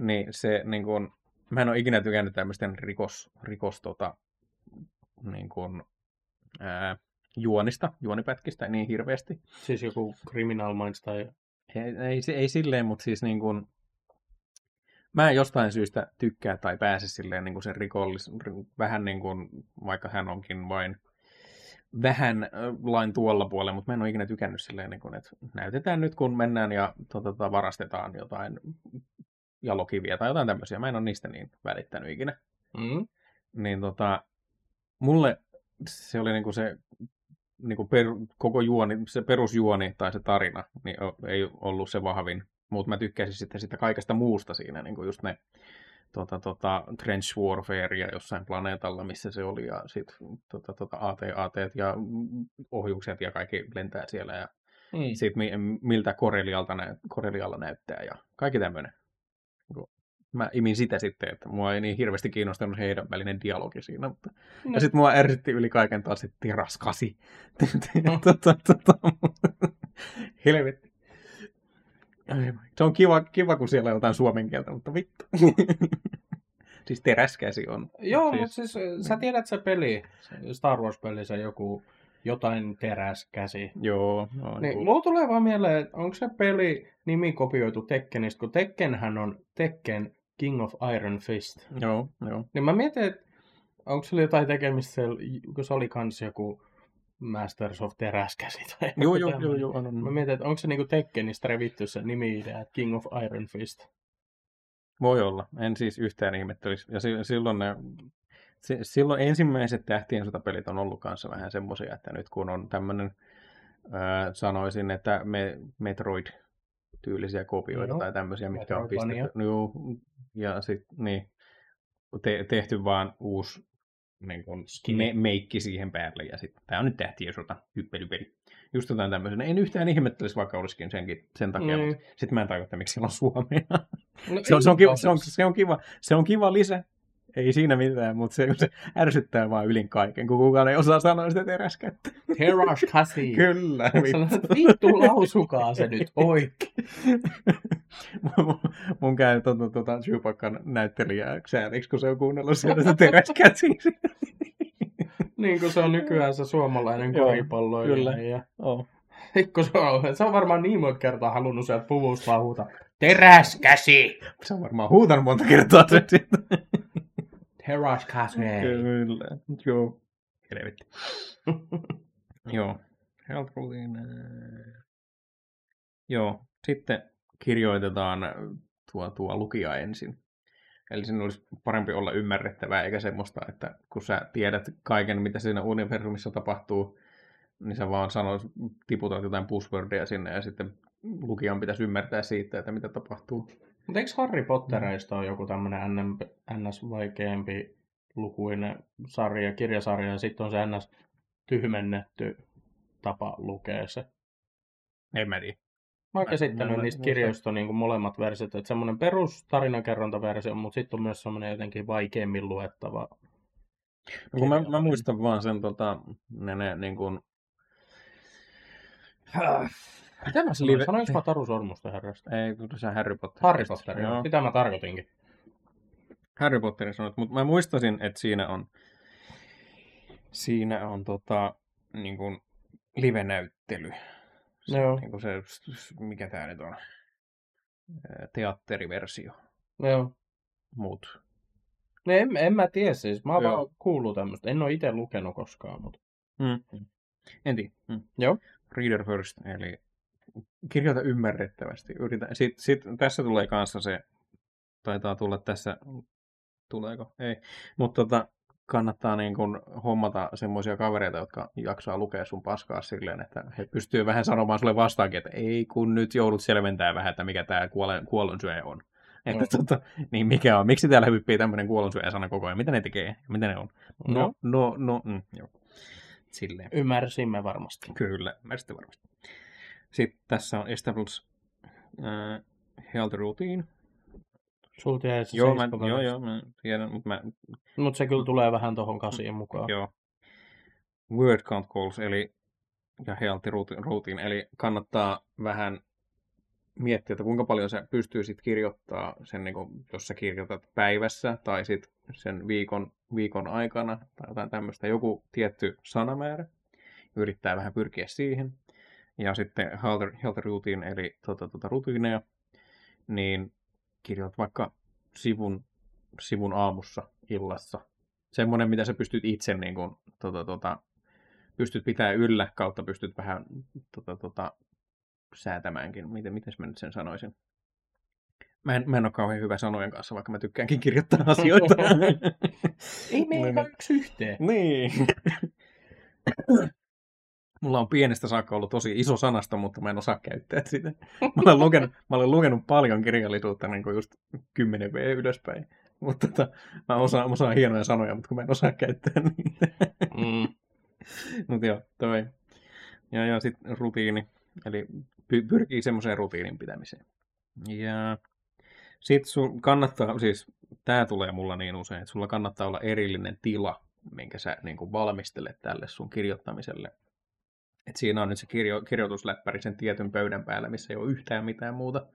niin se niin kun, mä en ole ikinä tykännyt tämmöisten rikos, rikos tota, niin kun, ää, juonista, juonipätkistä niin hirveästi. Siis joku Criminal Minds tai... Ei, ei, ei silleen, mutta siis niin kun, mä en jostain syystä tykkää tai pääse silleen niin kun sen rikollis... Vähän niin kun, vaikka hän onkin vain vähän lain tuolla puolella, mutta mä en ole ikinä tykännyt silleen, niin kun, että näytetään nyt kun mennään ja tota, varastetaan jotain... jalokiviä tai jotain tämmöisiä. Mä en ole niistä niin välittänyt ikinä. Mm. Niin tota, mulle se oli niinku se niinku per, koko juoni, se perusjuoni tai se tarina, niin ei ollut se vahvin. Mutta mä tykkäsin sitten sitä kaikesta muusta siinä, niinku just ne tota, tota, trench warfarea jossain planeetalla, missä se oli, ja sit tota, tota, A T A T:t ja ohjukset ja kaikki lentää siellä, ja mm. sit miltä Korelialta nä- Korelialla näyttää, ja kaikki tämmöinen. Mä imin sitä sitten, että mua ei niin hirveästi kiinnostanut heidän välinen dialogi siinä. Mutta... No. Ja sitten mua ärsytti yli kaiken taas se tiraskasi. Helvetti. Se on kiva, kiva, kun siellä on jotain suomen kieltä, mutta vittu. Siis teräskäsi on. Joo, mutta siis sä tiedät se peli, Star Wars-peli, se joku jotain teräskäsi. Joo. Niin, mulla tulee vaan mieleen, että onko se peli nimi kopioitu Tekkenistä, kun Tekkenhän on Tekken King of Iron Fist. Joo, joo. Niin mä mietin, että onko se jotain tekemistä, kun se oli kans joku Masters of teräskäsi. Tai joo, joo, joo, joo, joo. Mä mietin, että onko se niinku Tekkenistä revitty se nimi-idea, King of Iron Fist. Voi olla. En siis yhtään ihmettelisi. Ja silloin ne... Silloin ensimmäiset tähtien sotapelit on ollut kanssa vähän semmoisia, että nyt kun on tämmöinen, öö, sanoisin, että me, Metroid-tyylisiä kopioita no, tai tämmöisiä, mitkä on pistetty. Juu, ja sitten niin, te, tehty vaan uusi niin kun, me, meikki siihen päälle, ja sitten tämä on nyt tähtien sota, hyppelypeli. Just jotain tämmöisenä. En yhtään ihmettelisi, vaikka olisikin senkin, sen takia, mm. mutta sitten mä en tarkoita, miksi siellä on suomea. No, se, on, se, on kiva, se, on, se, on kiva, se on kiva lisä. Ei siinä mitään, mutta se, se ärsyttää vaan ylin kaiken, kun kukaan ei osaa sanoa sitä teräskättä. Teräskäsi. Kyllä. Vittu. Vittu, lausukaa se nyt oikein. mun, mun käy tuota tuota Chewbaccan näyttelijää sääliksi, kun se on kuunnellut sieltä sitä teräskätsiä. Niin kuin se on nykyään se suomalainen koripalloilija. Kyllä, ja... oh. Se on varmaan niin monta kertaa halunnut sieltä puvusta huutaa. Teräskäsi! Se on varmaan huutanut monta kertaa sen siitä. Heraskaseen. Kyllä. Joo. Helvetti. Joo. Helpulina. Joo. Sitten kirjoitetaan tuo, tuo lukija ensin. Eli sen olisi parempi olla ymmärrettävää, eikä semmoista, että kun sä tiedät kaiken, mitä siinä universumissa tapahtuu, niin sä vaan sanoit, tiputat jotain buzzwordia sinne, ja sitten lukijan pitäisi ymmärtää siitä, että mitä tapahtuu. Mutta eikö Harry Potterista mm. ole joku tämmöinen än äs-vaikeampi lukuinen sarja, kirjasarja, ja sitten on se än äs-tyhmennetty tapa lukea se? En mä tiedä. Mä oon käsittänyt mä, niistä mä, kirjoista niin kuin molemmat versiot, että semmoinen perustarinakerrontaversio, mutta sitten on myös semmoinen jotenkin vaikeammin luettava. No, kun mä, mä muistan vaan sen, tota, ne, ne niin kuin... Mitä mä sanoin? Sanoinko mä Taru Sormusten herrasta? Ei, kun sä Harry Potterista. Harry Potterista, joo. Sitä mä tarkoitinkin. Harry Potterin sanot, mutta mä muistasin, että siinä on, siinä on tota, niin kuin livenäyttely. Se, joo. Niin kuin se, mikä tää nyt on? Teatteriversio. Joo. Mut. No en, en mä tiedä siis. Mä oon vaan kuullut tämmöstä. En oo ite lukenut koskaan, mutta. Mm. En tiedä. Mm. Joo. Reader first, eli kirjoita ymmärrettävästi. Yritä. Sitten, sitten tässä tulee kanssa se, taitaa tulla tässä, tuleeko? Ei. Mutta tota, kannattaa niin kun hommata semmoisia kavereita, jotka jaksaa lukea sun paskaa silleen, että he pystyy vähän sanomaan sulle vastaankin, että ei kun nyt joudut selventämään vähän, että mikä tämä kuolonsyöjä on. Että no. tota, niin mikä on? Miksi täällä hyppii tämmöinen kuolonsyöjä-sana koko ajan? Mitä ne tekee? Mitä ne on? No, no, no, no mm, joo. Silleen. Ymmärsimme varmasti. Kyllä, ymmärsitte varmasti. Sitten tässä on Established uh, Health Routine. Sulta jäi se joo, mä, joo, joo, mä tiedän, mutta mä... Mut se kyllä tulee vähän tohon kasiin mukaan. Joo. Word count calls, eli... ja health routine, eli kannattaa vähän miettiä, että kuinka paljon sä pystyy sit kirjoittaa sen, niin kun, jos sä kirjoitat päivässä, tai sit sen viikon, viikon aikana, tai jotain tämmöistä, joku tietty sanamäärä. Yrittää vähän pyrkiä siihen. Ja sitten health routine, eli tuota, tuota, rutiineja, niin... kirjoit vaikka sivun, sivun aamussa, illassa. Semmoinen, mitä sä pystyt itse niin kuin, tota, tota, pystyt pitää yllä, kautta pystyt vähän tota, tota, säätämäänkin. Miten, mites mä nyt sen sanoisin? Mä en, mä en ole kauhean hyvä sanojen kanssa, vaikka mä tykkäänkin kirjoittaa asioita. Ei meillä yksi yhteen. Niin. Mulla on pienestä saakka ollut tosi iso sanasta, mutta mä en osaa käyttää sitä. Mä olen lukenut, mä olen lukenut paljon kirjallisuutta, niin kuin just kymmenen V ylöspäin. Mutta tota, mä osaan, osaan hienoja sanoja, mutta kun mä en osaa käyttää niitä. Mm. Mutta joo, toi. Ja, ja sitten rutiini. Eli py- pyrkii semmoiseen rutiinin pitämiseen. Ja sitten sun kannattaa, siis tää tulee mulla niin usein, että sulla kannattaa olla erillinen tila, minkä sä niin kuin valmistelet tälle sun kirjoittamiselle. Et siinä on nyt se kirjo, kirjoitusläppäri sen tietyn pöydän päällä, missä ei ole yhtään mitään muuta.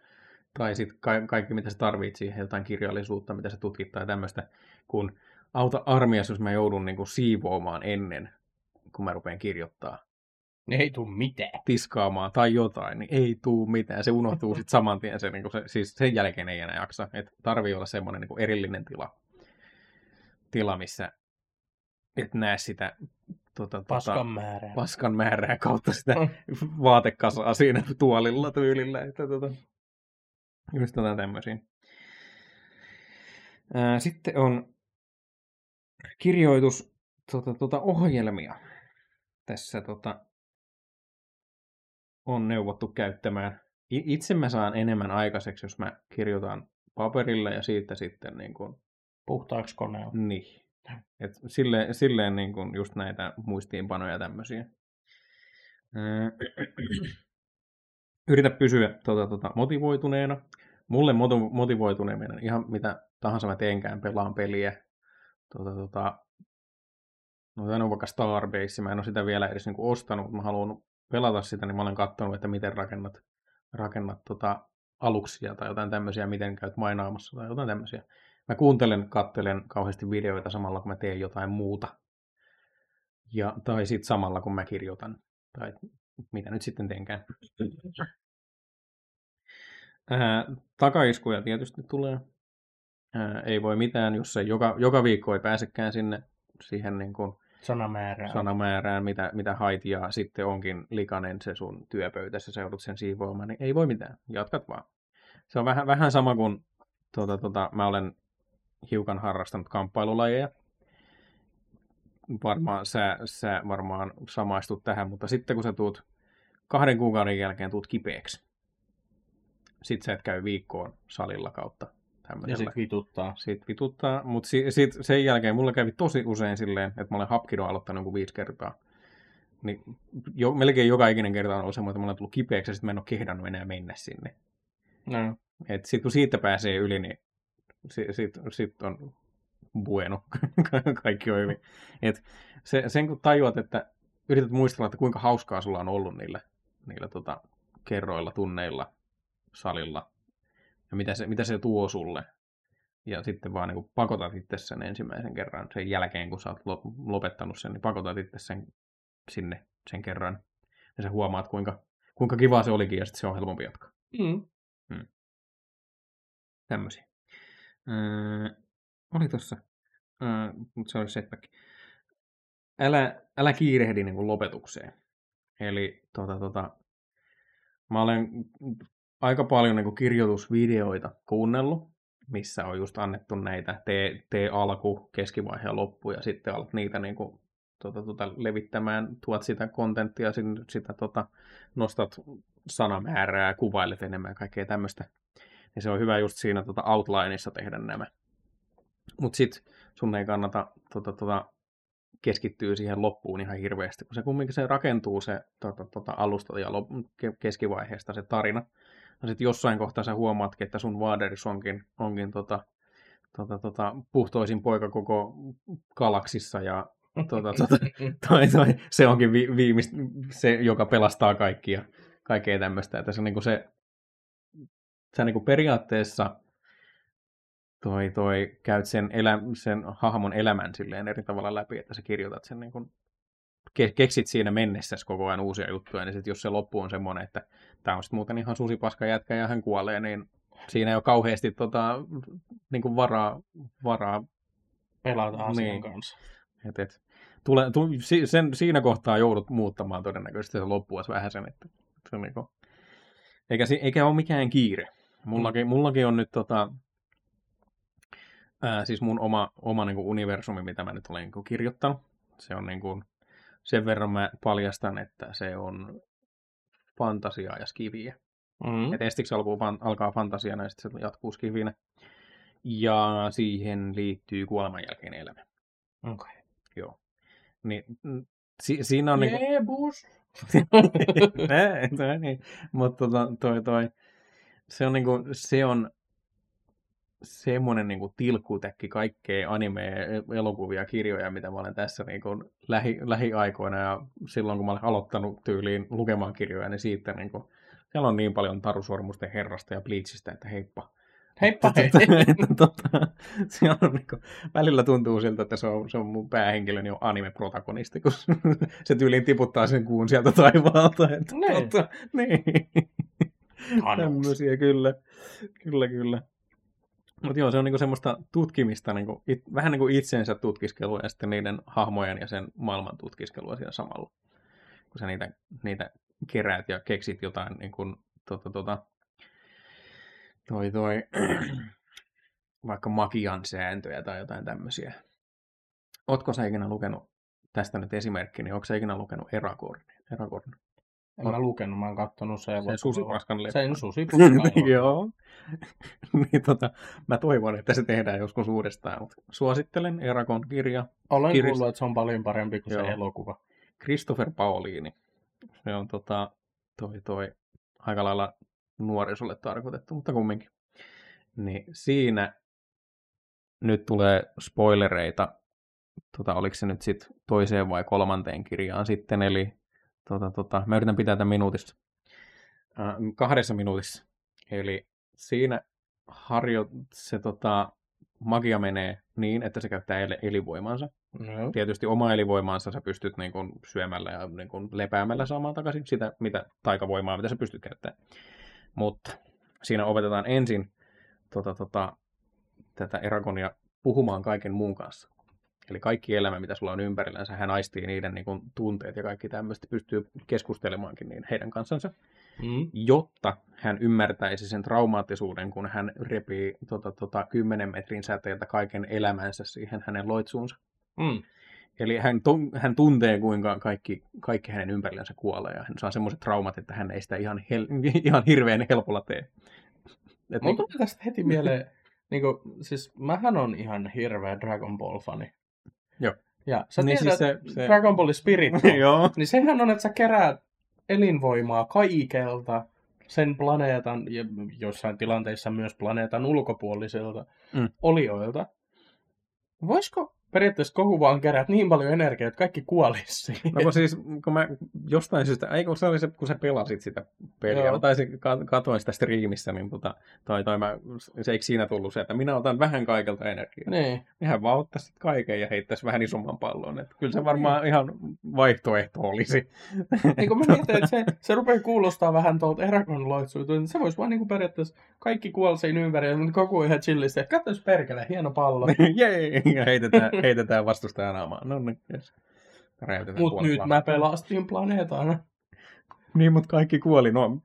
Tai sitten ka- kaikki, mitä sä tarvitset, jotain kirjallisuutta, mitä sä tutkit tai tämmöistä. Kun auta armias, jos mä joudun niinku siivoamaan ennen, kun mä rupean kirjoittaa. Ei tuu mitään. Tiskaamaan tai jotain, niin ei tuu mitään. Se unohtuu sitten saman tien. Se, niinku se, siis sen jälkeen ei enää jaksa. Et tarvii olla semmoinen niinku erillinen tila, tila, missä et näe sitä... Tuota, paskan, tuota, määrää. paskan määrää kautta sitä vaatekasaa siinä tuolilla tyylillä. Että, tuota, just jotain tämmöisiä. Ää, sitten on kirjoitus tuota, tuota, ohjelmia. Tässä tuota, on neuvottu käyttämään. Itse mä saan enemmän aikaiseksi, jos mä kirjoitan paperilla ja siitä sitten niin kuin... puhtaaksi koneella. Niin. Et silleen, silleen niin kuin just näitä muistiinpanoja tämmöisiä. Yritä pysyä tuota, tuota, motivoituneena. Mulle motivoituneena ihan mitä tahansa mä teenkään, pelaan peliä. Tuota, tuota, no tämä on vaikka Starbase, mä en ole sitä vielä edes niin kuin ostanut, mutta mä haluan pelata sitä, niin mä olen katsonut, että miten rakennat, rakennat tuota, aluksia tai jotain tämmöisiä, miten käyt mainaamassa tai jotain tämmöisiä. Mä kuuntelen, katselen kauheasti videoita samalla, kun mä teen jotain muuta. Ja, tai sitten samalla, kun mä kirjoitan. Tai mitä nyt sitten teenkään. Ää, takaiskuja tietysti tulee. Ää, ei voi mitään, jos se joka, joka viikko ei pääsekään sinne siihen niin kuin sanamäärään. sanamäärään, mitä, mitä hait. Ja sitten onkin likainen se sun työpöytässä, sä joudut sen siivoamaan, niin ei voi mitään. Jatkat vaan. Se on vähän, vähän sama kuin tuota, tuota, mä olen hiukan harrastanut kamppailulajeja. Varmaan sä, sä varmaan samaistut tähän, mutta sitten kun sä tuut kahden kuukauden jälkeen tuut kipeäksi, sit sä et käy viikkoon salilla kautta tämmöisellä. Ja sit vituttaa. Sit vituttaa, mutta si, sit sen jälkeen mulla kävi tosi usein silleen, että mä olen hapkidoa aloittanut joku viisi kertaa. Niin jo, melkein joka ikinen kerta on ollut semmoinen, että mä olen tullut kipeäksi ja sit mä en ole kehdannut enää mennä sinne. No. Et sit kun siitä pääsee yli, niin sit, sit, sit on bueno. Kaikki on hyvin. Et se, sen kun tajuat, että yrität muistella, että kuinka hauskaa sulla on ollut niillä, niillä tota, kerroilla, tunneilla, salilla. Ja mitä se, mitä se tuo sulle. Ja sitten vaan niin kun pakotat itse sen ensimmäisen kerran. Sen jälkeen, kun sä oot lopettanut sen, niin pakotat itse sen sinne sen kerran. Ja sä huomaat, kuinka, kuinka kivaa se olikin, ja sitten se on helpompi jatkaa. Mm. Hmm. Tämmöisiä. Öö, oli tossa. Öö, mutta se oli setback. Älä, älä kiirehdi niin kuin lopetukseen. Eli tota, tota, mä olen aika paljon niin kuin kirjoitusvideoita kuunnellut, missä on just annettu näitä tee, tee alku, keskivaihe ja loppu, ja sitten alat niitä niin kuin, tota, tota, levittämään, tuot sitä kontenttia, sitä tota, nostat sanamäärää, kuvailet enemmän ja kaikkea tämmöistä. Ja se on hyvä just siinä tota, outlineissa tehdä nämä. Mutta sit sun ei kannata tota, tota, keskittyy siihen loppuun ihan hirveästi, kun se kumminkin se rakentuu se tota, tota, alusta ja lop, keskivaiheesta se tarina. No sitten jossain kohtaa sä huomaatkin, että sun vaaderis onkin, onkin tota, tota, tota, puhtoisin poika koko galaksissa ja tota, tota, toi, toi, se onkin vi, viimeistä, se joka pelastaa kaikkia, kaikkea tämmöistä. Että se, niin kuin se, sä niin kuin periaatteessa toi, toi, käyt sen, elä, sen hahmon elämän silleen eri tavalla läpi, että sä kirjoitat sen niin kuin, ke, keksit siinä mennessäsi koko ajan uusia juttuja, niin sit jos se loppu on semmoinen, että tää on sit muuten ihan susipaska jätkä ja hän kuolee, niin siinä ei ole kauheasti tota, niin kuin varaa, varaa pelata asian niin kanssa. Et, et, tule, tu, si, sen, siinä kohtaa joudut muuttamaan todennäköisesti se loppuasi vähän sen, että se niin kuin, eikä, eikä ole mikään kiire. Mullakin, mullakin on nyt tota, Ää, siis mun oma, oma niin kuin universumi, mitä mä nyt olen niin kuin kirjoittanut, se on niin kuin, sen verran mä paljastan, että se on fantasiaa ja skiviä. Mm-hmm. Että estiksi alkaa, alkaa fantasiana ja sitten se jatkuu skivinä. Ja siihen liittyy kuolemanjälkeinen elämä. Okei. Okay. Joo. Niin, si, siinä on niin kuin... Jeebus! Mutta toi toi, se on niin kuin, se on... semmoinen niin kuin tilkkutekki kaikkea animea, elokuvia, kirjoja, mitä mä olen tässä niin kuin lähi, lähiaikoina ja silloin, kun mä olen aloittanut tyyliin lukemaan kirjoja, niin siitä niin kuin, siellä on niin paljon Taru Sormusten herrasta ja Bleachistä, että heippa. Heippa hei! Tota, siellä on niin kuin, välillä tuntuu siltä, että se on, se on mun päähenkilöni on anime-protagonisti, kun se tyyliin tiputtaa sen kuun sieltä taivaalta. Että, tota, niin. Tämmöisiä, kyllä. Kyllä, kyllä. Mutta joo, se on niinku semmoista tutkimista, niinku, it, vähän niin kuin itsensä tutkiskelua ja sitten niiden hahmojen ja sen maailman tutkiskelua siinä samalla. Kun sä niitä, niitä keräät ja keksit jotain, niin kuin, tota, tota, toi, toi, vaikka magian sääntöjä tai jotain tämmöisiä. Ootko sä ikinä lukenut, tästä nyt esimerkki, niin ootko sä ikinä lukenut Erakornia? Erakornia? En mä lukenut, mä oon kattonut sen. Sen susipaskan leppä. Sen susipaskan. Joo. Niin tota, mä toivon, että se tehdään joskus uudestaan, mutta suosittelen Eragon kirja. Olen Kirist... kuullut, että se on paljon parempi kuin joo. Se elokuva. Christopher Paolini. Se on tota, toi toi, aika lailla nuorisolle tarkoitettu, mutta kumminkin. Niin siinä nyt tulee spoilereita, tota, oliko se nyt sit toiseen vai kolmanteen kirjaan sitten, eli Tota, tota, mä yritän pitää tämän minuutissa. Äh, kahdessa minuutissa. Eli siinä harjo, se tota, magia menee niin, että se käyttää el- elinvoimansa. Mm-hmm. Tietysti oma elinvoimansa sä pystyt niin kun, syömällä ja niin kun, lepäämällä saamaan takaisin sitä mitä, taikavoimaa, mitä sä pystyt käyttämään. Mutta siinä opetetaan ensin tota, tota, tätä Eragonia puhumaan kaiken muun kanssa. Eli kaikki elämä, mitä sulla on ympärillänsä, hän aistii niiden niin kuin, tunteet ja kaikki tämmöistä, pystyy keskustelemaankin niin heidän kansansa, mm. jotta hän ymmärtäisi sen traumaattisuuden, kun hän repii tota, tota, kymmenen metrin säteeltä kaiken elämänsä siihen hänen loitsuunsa. Mm. Eli hän, hän tuntee, kuinka kaikki, kaikki hänen ympärillänsä kuolee, ja hän saa semmoiset traumat, että hän ei sitä ihan, hel, ihan hirveän helpolla tee. Et Mun niin... tuli tästä heti mieleen, niin kuin, siis mähän on ihan hirveä Dragon Ball-fani. Joo. Ja sä niin tiedät, siis se, se... Dragon Ball Spirit, niin sehän on, että sä keräät elinvoimaa kaikelta sen planeetan, ja jossain tilanteissa myös planeetan ulkopuolisilta mm. olioilta. Voisiko periaatteessa kohu vaan kerät niin paljon energiaa, että kaikki kuolisi? No kun siis, kun mä jostain syystä, ei kun se oli se, kun sä pelasit sitä peliä, Joo. tai se katsoin sitä striimissä, niin tota, tai, tai mä, se eikö siinä tullut se, että minä otan vähän kaikelta energiaa. Niin. Nehän vaan ottaisi kaiken ja heittäisi vähän isomman pallon. Että kyllä se varmaan niin. ihan vaihtoehto olisi. Niin kun mä mietin, että se, se rupeaa kuulostaa vähän tuolta erakonloitsuutua, niin se voisi vaan niin periaatteessa kaikki kuolisiin ympärillä, mutta koko ajan chillisti, että katsois perkele, hieno pallo. Jei, ja heitetään. Heitetään vastustajan naamaan. No niin, yes. Mut nyt planeetan. Mä pelastin planeetana. Niin, mut kaikki kuoli. No,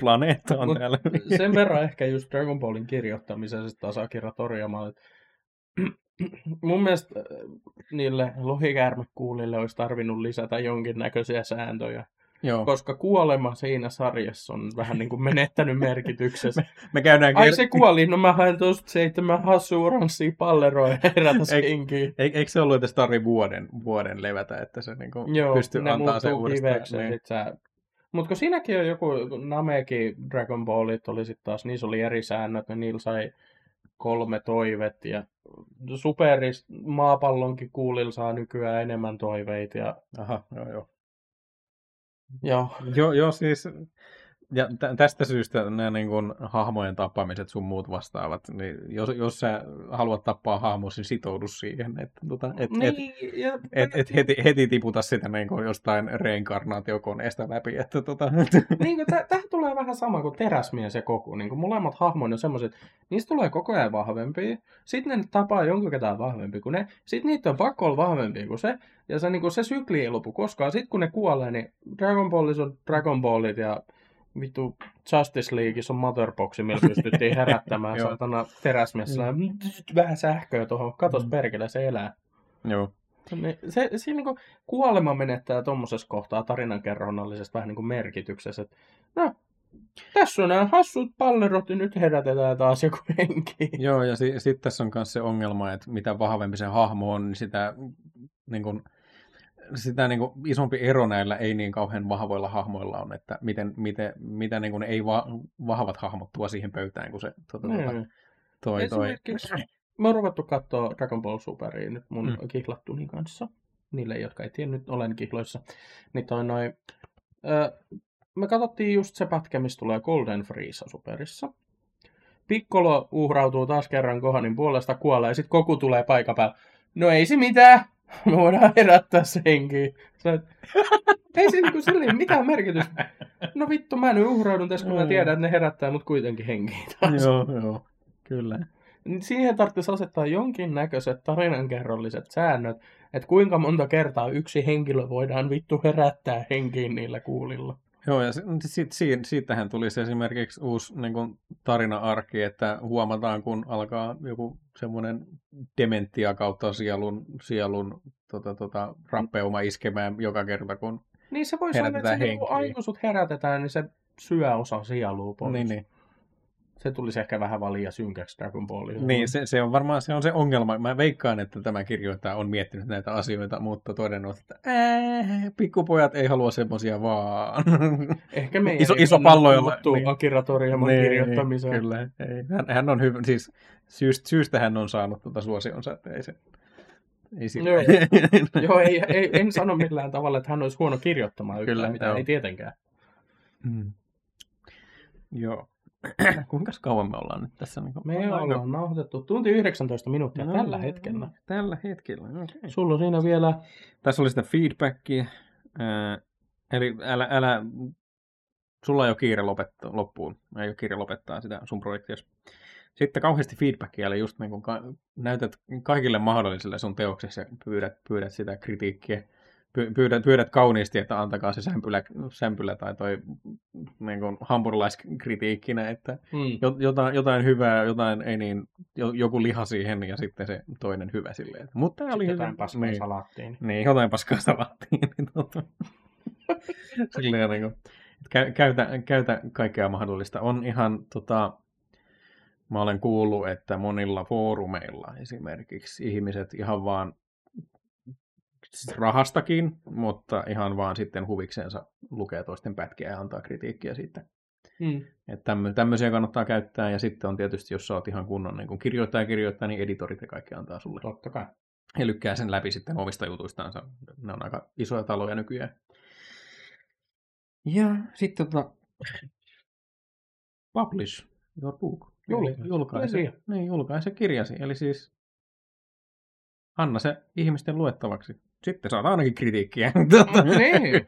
planeetta on mut täällä. Sen verran ehkä just Dragon Ballin kirjoittamisesta tasakirja torjamaan. Mun mielestä niille lohikäärmekuulille olisi tarvinnut lisätä jonkinnäköisiä sääntöjä. Joo. Koska kuolema siinä sarjassa on vähän niin kuin menettänyt merkityksensä. Me, me Ai kert- se kuoli, no mä haen tuosta seitsemän hassua oranssia palleroja herätä skinkiin. Eikö eik se ollut edes tarvi vuoden, vuoden levätä, että se niin kuin Joo, pystyy antaa sen uudestaan? Joo, mutta kun siinäkin on joku Nameki Dragon Ballit oli sitten taas, niissä oli eri säännöt, niin niillä sai kolme toivet ja superis maapallonkin kuulilla saa nykyään enemmän toiveita. Ja... Aha, joo joo. Joo. Joo, jo, siis ja tästä syystä nämä niin kuin, hahmojen tappamiset sun muut vastaavat, niin jos, jos sä haluat tappaa hahmoa, niin sitoudu siihen, että tota, et, niin, et, ja... et, et heti, heti tiputa sitä niin kuin jostain reinkarnaatiokoneesta läpi. Että, tota... niin, tähän tulee vähän sama kuin Teräsmies ja Koku. Niin kuin molemmat hahmoja on semmoiset, niistä tulee koko ajan vahvempia, sitten ne tapaa jonkun ketään vahvempi kuin ne, sitten niitä on pakko olla vahvempia kuin se, ja se, niin kuin, se sykli ei lopu koskaan. Sitten kun ne kuolee, niin Dragon Ballis on Dragon Ballit ja vittu Justice Leagueissa on Motherboxi, millä pystyttiin herättämään saatana Teräsmiessä. Mm. Vähän sähköä tuohon, katos perkele, se elää. Joo. Se, se niin kuin kuolema menettää tuommoisessa kohtaa tarinankerronnallisesta vähän niin kuin merkityksessä. Että, no, tässä on nämä hassut pallerot ja nyt herätetään taas joku henki. Joo, ja si- sitten tässä on myös se ongelma, että mitä vahvempi se hahmo on, niin sitä... Niin kuin sitä niin kuin isompi ero näillä ei niin kauhean vahvoilla hahmoilla on, että miten, miten, mitä niin kuin ei va- vahvat hahmot tuo siihen pöytään, kun se tuota, mm. toi, toi. Mä oon ruvettu katsoa Dragon Ball Superia nyt mun mm. kihlattuni kanssa. Niille, jotka ei tiedä, nyt olen kihloissa. Niin toi noi, ö, me katsottiin just se pätkä, missä tulee Golden Freeza Superissa. Piccolo uhrautuu taas kerran Gohanin puolesta, kuolee ja sit Goku tulee paikan päälle. No ei se mitään! Me voidaan herättää senkin. Ei se niinku silleen mitään merkitystä. No vittu, mä nyt uhraudun tässä, kun mä tiedän, että ne herättää mut kuitenkin henkiin taas. Joo, joo, kyllä. Siihen tarvitsisi asettaa jonkinnäköiset tarinankerrolliset säännöt, että kuinka monta kertaa yksi henkilö voidaan vittu herättää henkiin niillä kuulilla. Joo, ja sit, siitä, siitähän tulisi esimerkiksi uusi niin kuin tarina-arki, että huomataan, kun alkaa joku semmoinen dementia kautta sielun, sielun tota, tota, rappeuma iskemään joka kerta, kun niin se voi herätetään sanoa, että se, kun aikuisut herätetään, niin se syö osa sielua pois. Niin, niin. Se tulisi ehkä vähän valia synkäksi Dragon Ballille. Niin, se, se on varmaan se, on se ongelma. Mä veikkaan, että tämä kirjoittaja on miettinyt näitä asioita, mutta todennut, että ää, pikkupojat ei halua semmoisia vaan. Ehkä meidän iso, iso pallo, jolla niin, Akira Toriyama niin, kirjoittamiseen. Kyllä, ei. Hän, hän on hyvä, siis syystä, syystä hän on saanut tuota suosionsa, että ei se... Ei no, joo, ei, ei, en sano millään tavalla, että hän olisi huono kirjoittamaan yhtään, kyllä, mitä joo. ei tietenkään. Mm. Joo. Kuinka kauan me ollaan nyt tässä? Me ollaan, ollaan nauhoitettu tunti yhdeksäntoista minuuttia no, tällä hetkellä. Tällä hetkellä, okei. Sulla on siinä vielä... Tässä oli sitä feedbackia. Äh, eli älä, älä... Sulla ei ole kiire lopettaa, loppuun. Ei ole kiire lopettaa sitä sun projektiasi. sitten kauheasti feedbackia, eli just niin kun ka- näytät kaikille mahdollisille sun teoksessa ja pyydät, pyydät sitä kritiikkiä. Pyydät, pyydät kauniisti, että antakaa se sämpylä, sämpylä tai toi niin kuin hampurilaiskritiikkinä, että mm. jotain, jotain hyvää, jotain ei niin, joku liha siihen ja sitten se toinen hyvä silleen. Mutta oli jotain paskaa niin, salaattiin. Niin, jotain paskaa salaattiin. silleen, niin kuin, että käytä, käytä kaikkea mahdollista. On ihan, tota, mä olen kuullut, että monilla foorumeilla esimerkiksi ihmiset ihan vaan rahastakin, mutta ihan vaan sitten huvikseensa lukee toisten pätkiä ja antaa kritiikkiä siitä. Mm. Että tämmöisiä kannattaa käyttää, ja sitten on tietysti, jos sä oot ihan kunnon niin kun kirjoittaa ja kirjoittaa, niin editorit ja kaikki antaa sulle. Totta kai. Ja lykkää sen läpi sitten omista jutuistaansa. Ne on aika isoja taloja nykyään. Ja sitten tota... Publish your book. Julkaise. Julkaise. Niin, julkaise kirjasi. Eli siis anna se ihmisten luettavaksi. Sitten saadaan ainakin kritiikkiä. No, niin.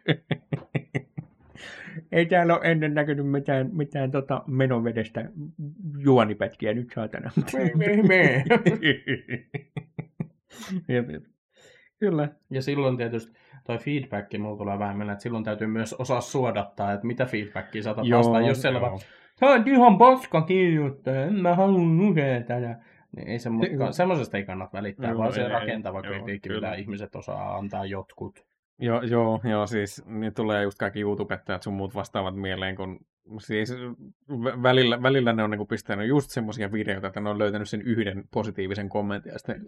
Ei täällä ole ennen näkynyt mitään, mitään tota menovedestä juonipätkiä nyt saatana. Me, me, me. jep, jep. Kyllä. Ja silloin tietysti toi feedbacki mulla tulee vähän mennä, että silloin täytyy myös osaa suodattaa, että mitä feedbackia saatat vastaan. Jos siellä vaan, sä oot ihan paska kirjoittaja, en mä halua lukea tätä. Niin ei semmoista, semmoisesta ei kannata välittää, joo, vaan se ei, rakentava ei, kritiikki, joo, mitä kyllä ihmiset osaa antaa jotkut. Joo, joo, joo siis niin tulee just kaikki YouTubettajat sun muut vastaavat mieleen, kun siis välillä, välillä ne on niinku pistänyt just semmoisia videoita, että ne on löytänyt sen yhden positiivisen kommentin ja sitten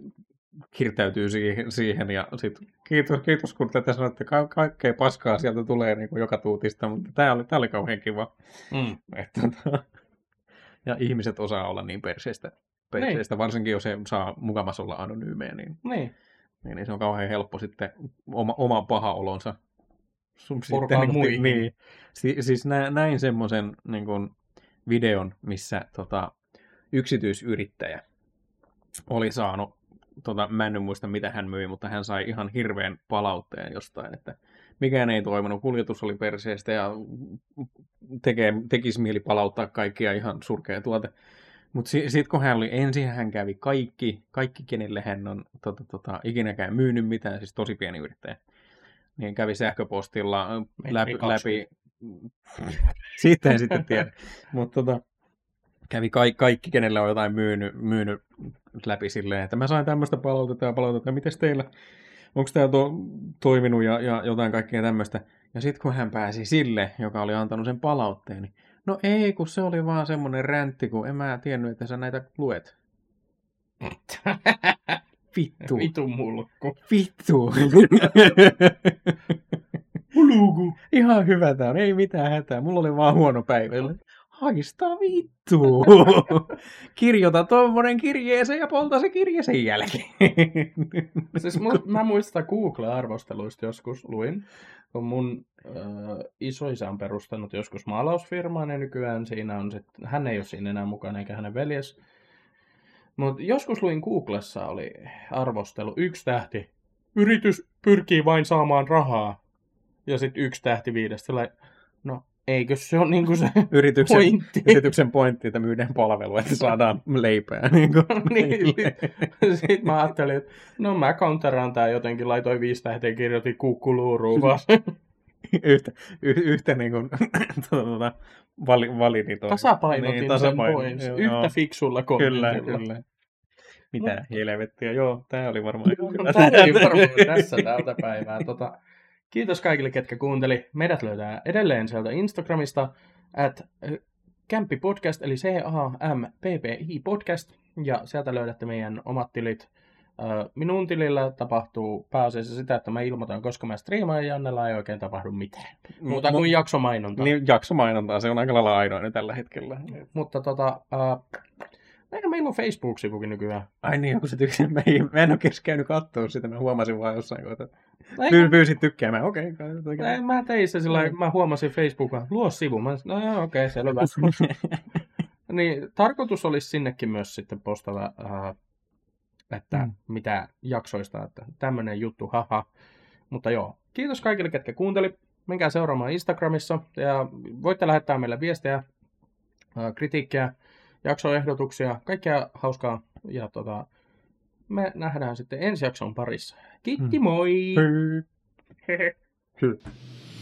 kirtäytyy siihen, siihen ja sitten kiitos, kiitos kun tätä sanotte, ka- kaikkea paskaa sieltä tulee niinku joka tuutista, mutta tää oli, tää oli kauhean kiva. Mm. Että, ja ihmiset osaa olla niin perseistä. Niin. Varsinkin jos se saa mukamassa olla anonyymeä, niin, niin. Niin, niin se on kauhean helppo sitten oma, oma paha olonsa. Porkaa muihin. Niin, si, siis nä, näin semmoisen niin kuin videon, missä tota, yksityisyrittäjä oli saanut, tota, mä en muista mitä hän myi, mutta hän sai ihan hirveän palautteen jostain, että mikään ei toiminut, kuljetus oli perseestä ja tekee, tekisi mieli palauttaa kaikkia, ihan surkea tuote. Mutta sitten kun hän oli, ensin hän kävi kaikki, kaikki kenelle hän on tota, tota, ikinäkään myynyt mitään, siis tosi pieni yrittäjä, niin kävi sähköpostilla läpi, läpi. Siitä en sitten tiedä, mutta tota, kävi ka- kaikki, kenelle on jotain myynyt, myynyt läpi silleen, että mä sain tämmöistä palautetta ja palautetta, mites teillä, onko tämä to- toiminut ja, ja jotain kaikkea tämmöistä. Ja sitten kun hän pääsi sille, joka oli antanut sen palautteen, niin no ei, kun se oli vaan semmoinen räntti, kun en mä tiennyt, että sä näitä luet. Vittu. Vitu mulkku. Vittu. Uluku. Ihan hyvä tää on, ei mitään hätää. Mulla oli vaan huono päivä. Haista vittu. Kirjoita tommonen kirjeeseen ja polta se kirje sen jälkeen. Siis mä muistan Google-arvosteluista joskus luin, kun mun äh, isoisä on perustanut joskus maalausfirmaan ja nykyään siinä on sit, hän ei ole siinä enää mukana eikä hänen veljes. Mutta joskus luin Googlessa oli arvostelu yksi tähti. Yritys pyrkii vain saamaan rahaa. Ja sitten yksi tähti viidestä. No. Eikö se ole niin kuin se yrityksen pointti? Yrityksen pointti, että myydään palvelua, että saadaan leipää. Niin niin, sitten mä ajattelin, että no mä counteraan tää jotenkin, laitoin viisi tähteen, kirjoitin kukkuluuruun vaan. Yhtä, y- yhtä niin kuin tuota, vali- validitoin. Tasapainotin niin, tasapaino. Sen pois. Yhtä joo. Fiksulla kommentilla. Kyllä, kyllä. Mitä no. Helvettiä, joo, tää oli varmaan. No, no, tää oli varmaan tässä tältä päivää. Tota, Kiitos kaikille, ketkä kuunteli. Meidät löytää edelleen sieltä Instagramista at kämppipodcast, eli C-A-M-P-P-I podcast. Ja sieltä löydätte meidän omat tilit. Minun tilillä tapahtuu pääasiassa sitä, että mä ilmoitan, koska mä striimaan ja Jannella ei oikein tapahdu mitään. Muuta kuin jaksomainontaa. Niin, jaksomainontaa. Se on aika lailla ainoinen tällä hetkellä. Mutta tota... Uh, Eikä meillä on Facebook-sivukin nykyään. Ai niin, kun se tykkää. Mä, mä en ole keskäynyt katsoa sitä, mä huomasin vaan jossain kohtaa. Eikä... Pyysit tykkäämään, okei. Okay. Mä tein se sillä mä huomasin Facebookaan, luo sivu. Mä sanoin, no joo, okei, okay, selvä. Niin, tarkoitus olisi sinnekin myös sitten postata, että mm. mitä jaksoista, että tämmönen juttu, haha. Mutta joo, kiitos kaikille, ketkä kuunteli. Menkää seuraamaan Instagramissa ja voitte lähettää meille viestejä, kritiikkiä. jaksoehdotuksia, kaikkea hauskaa. Ja tota, me nähdään sitten ensi jakson parissa. Kiitti, moi! Hmm. Hei. Hei.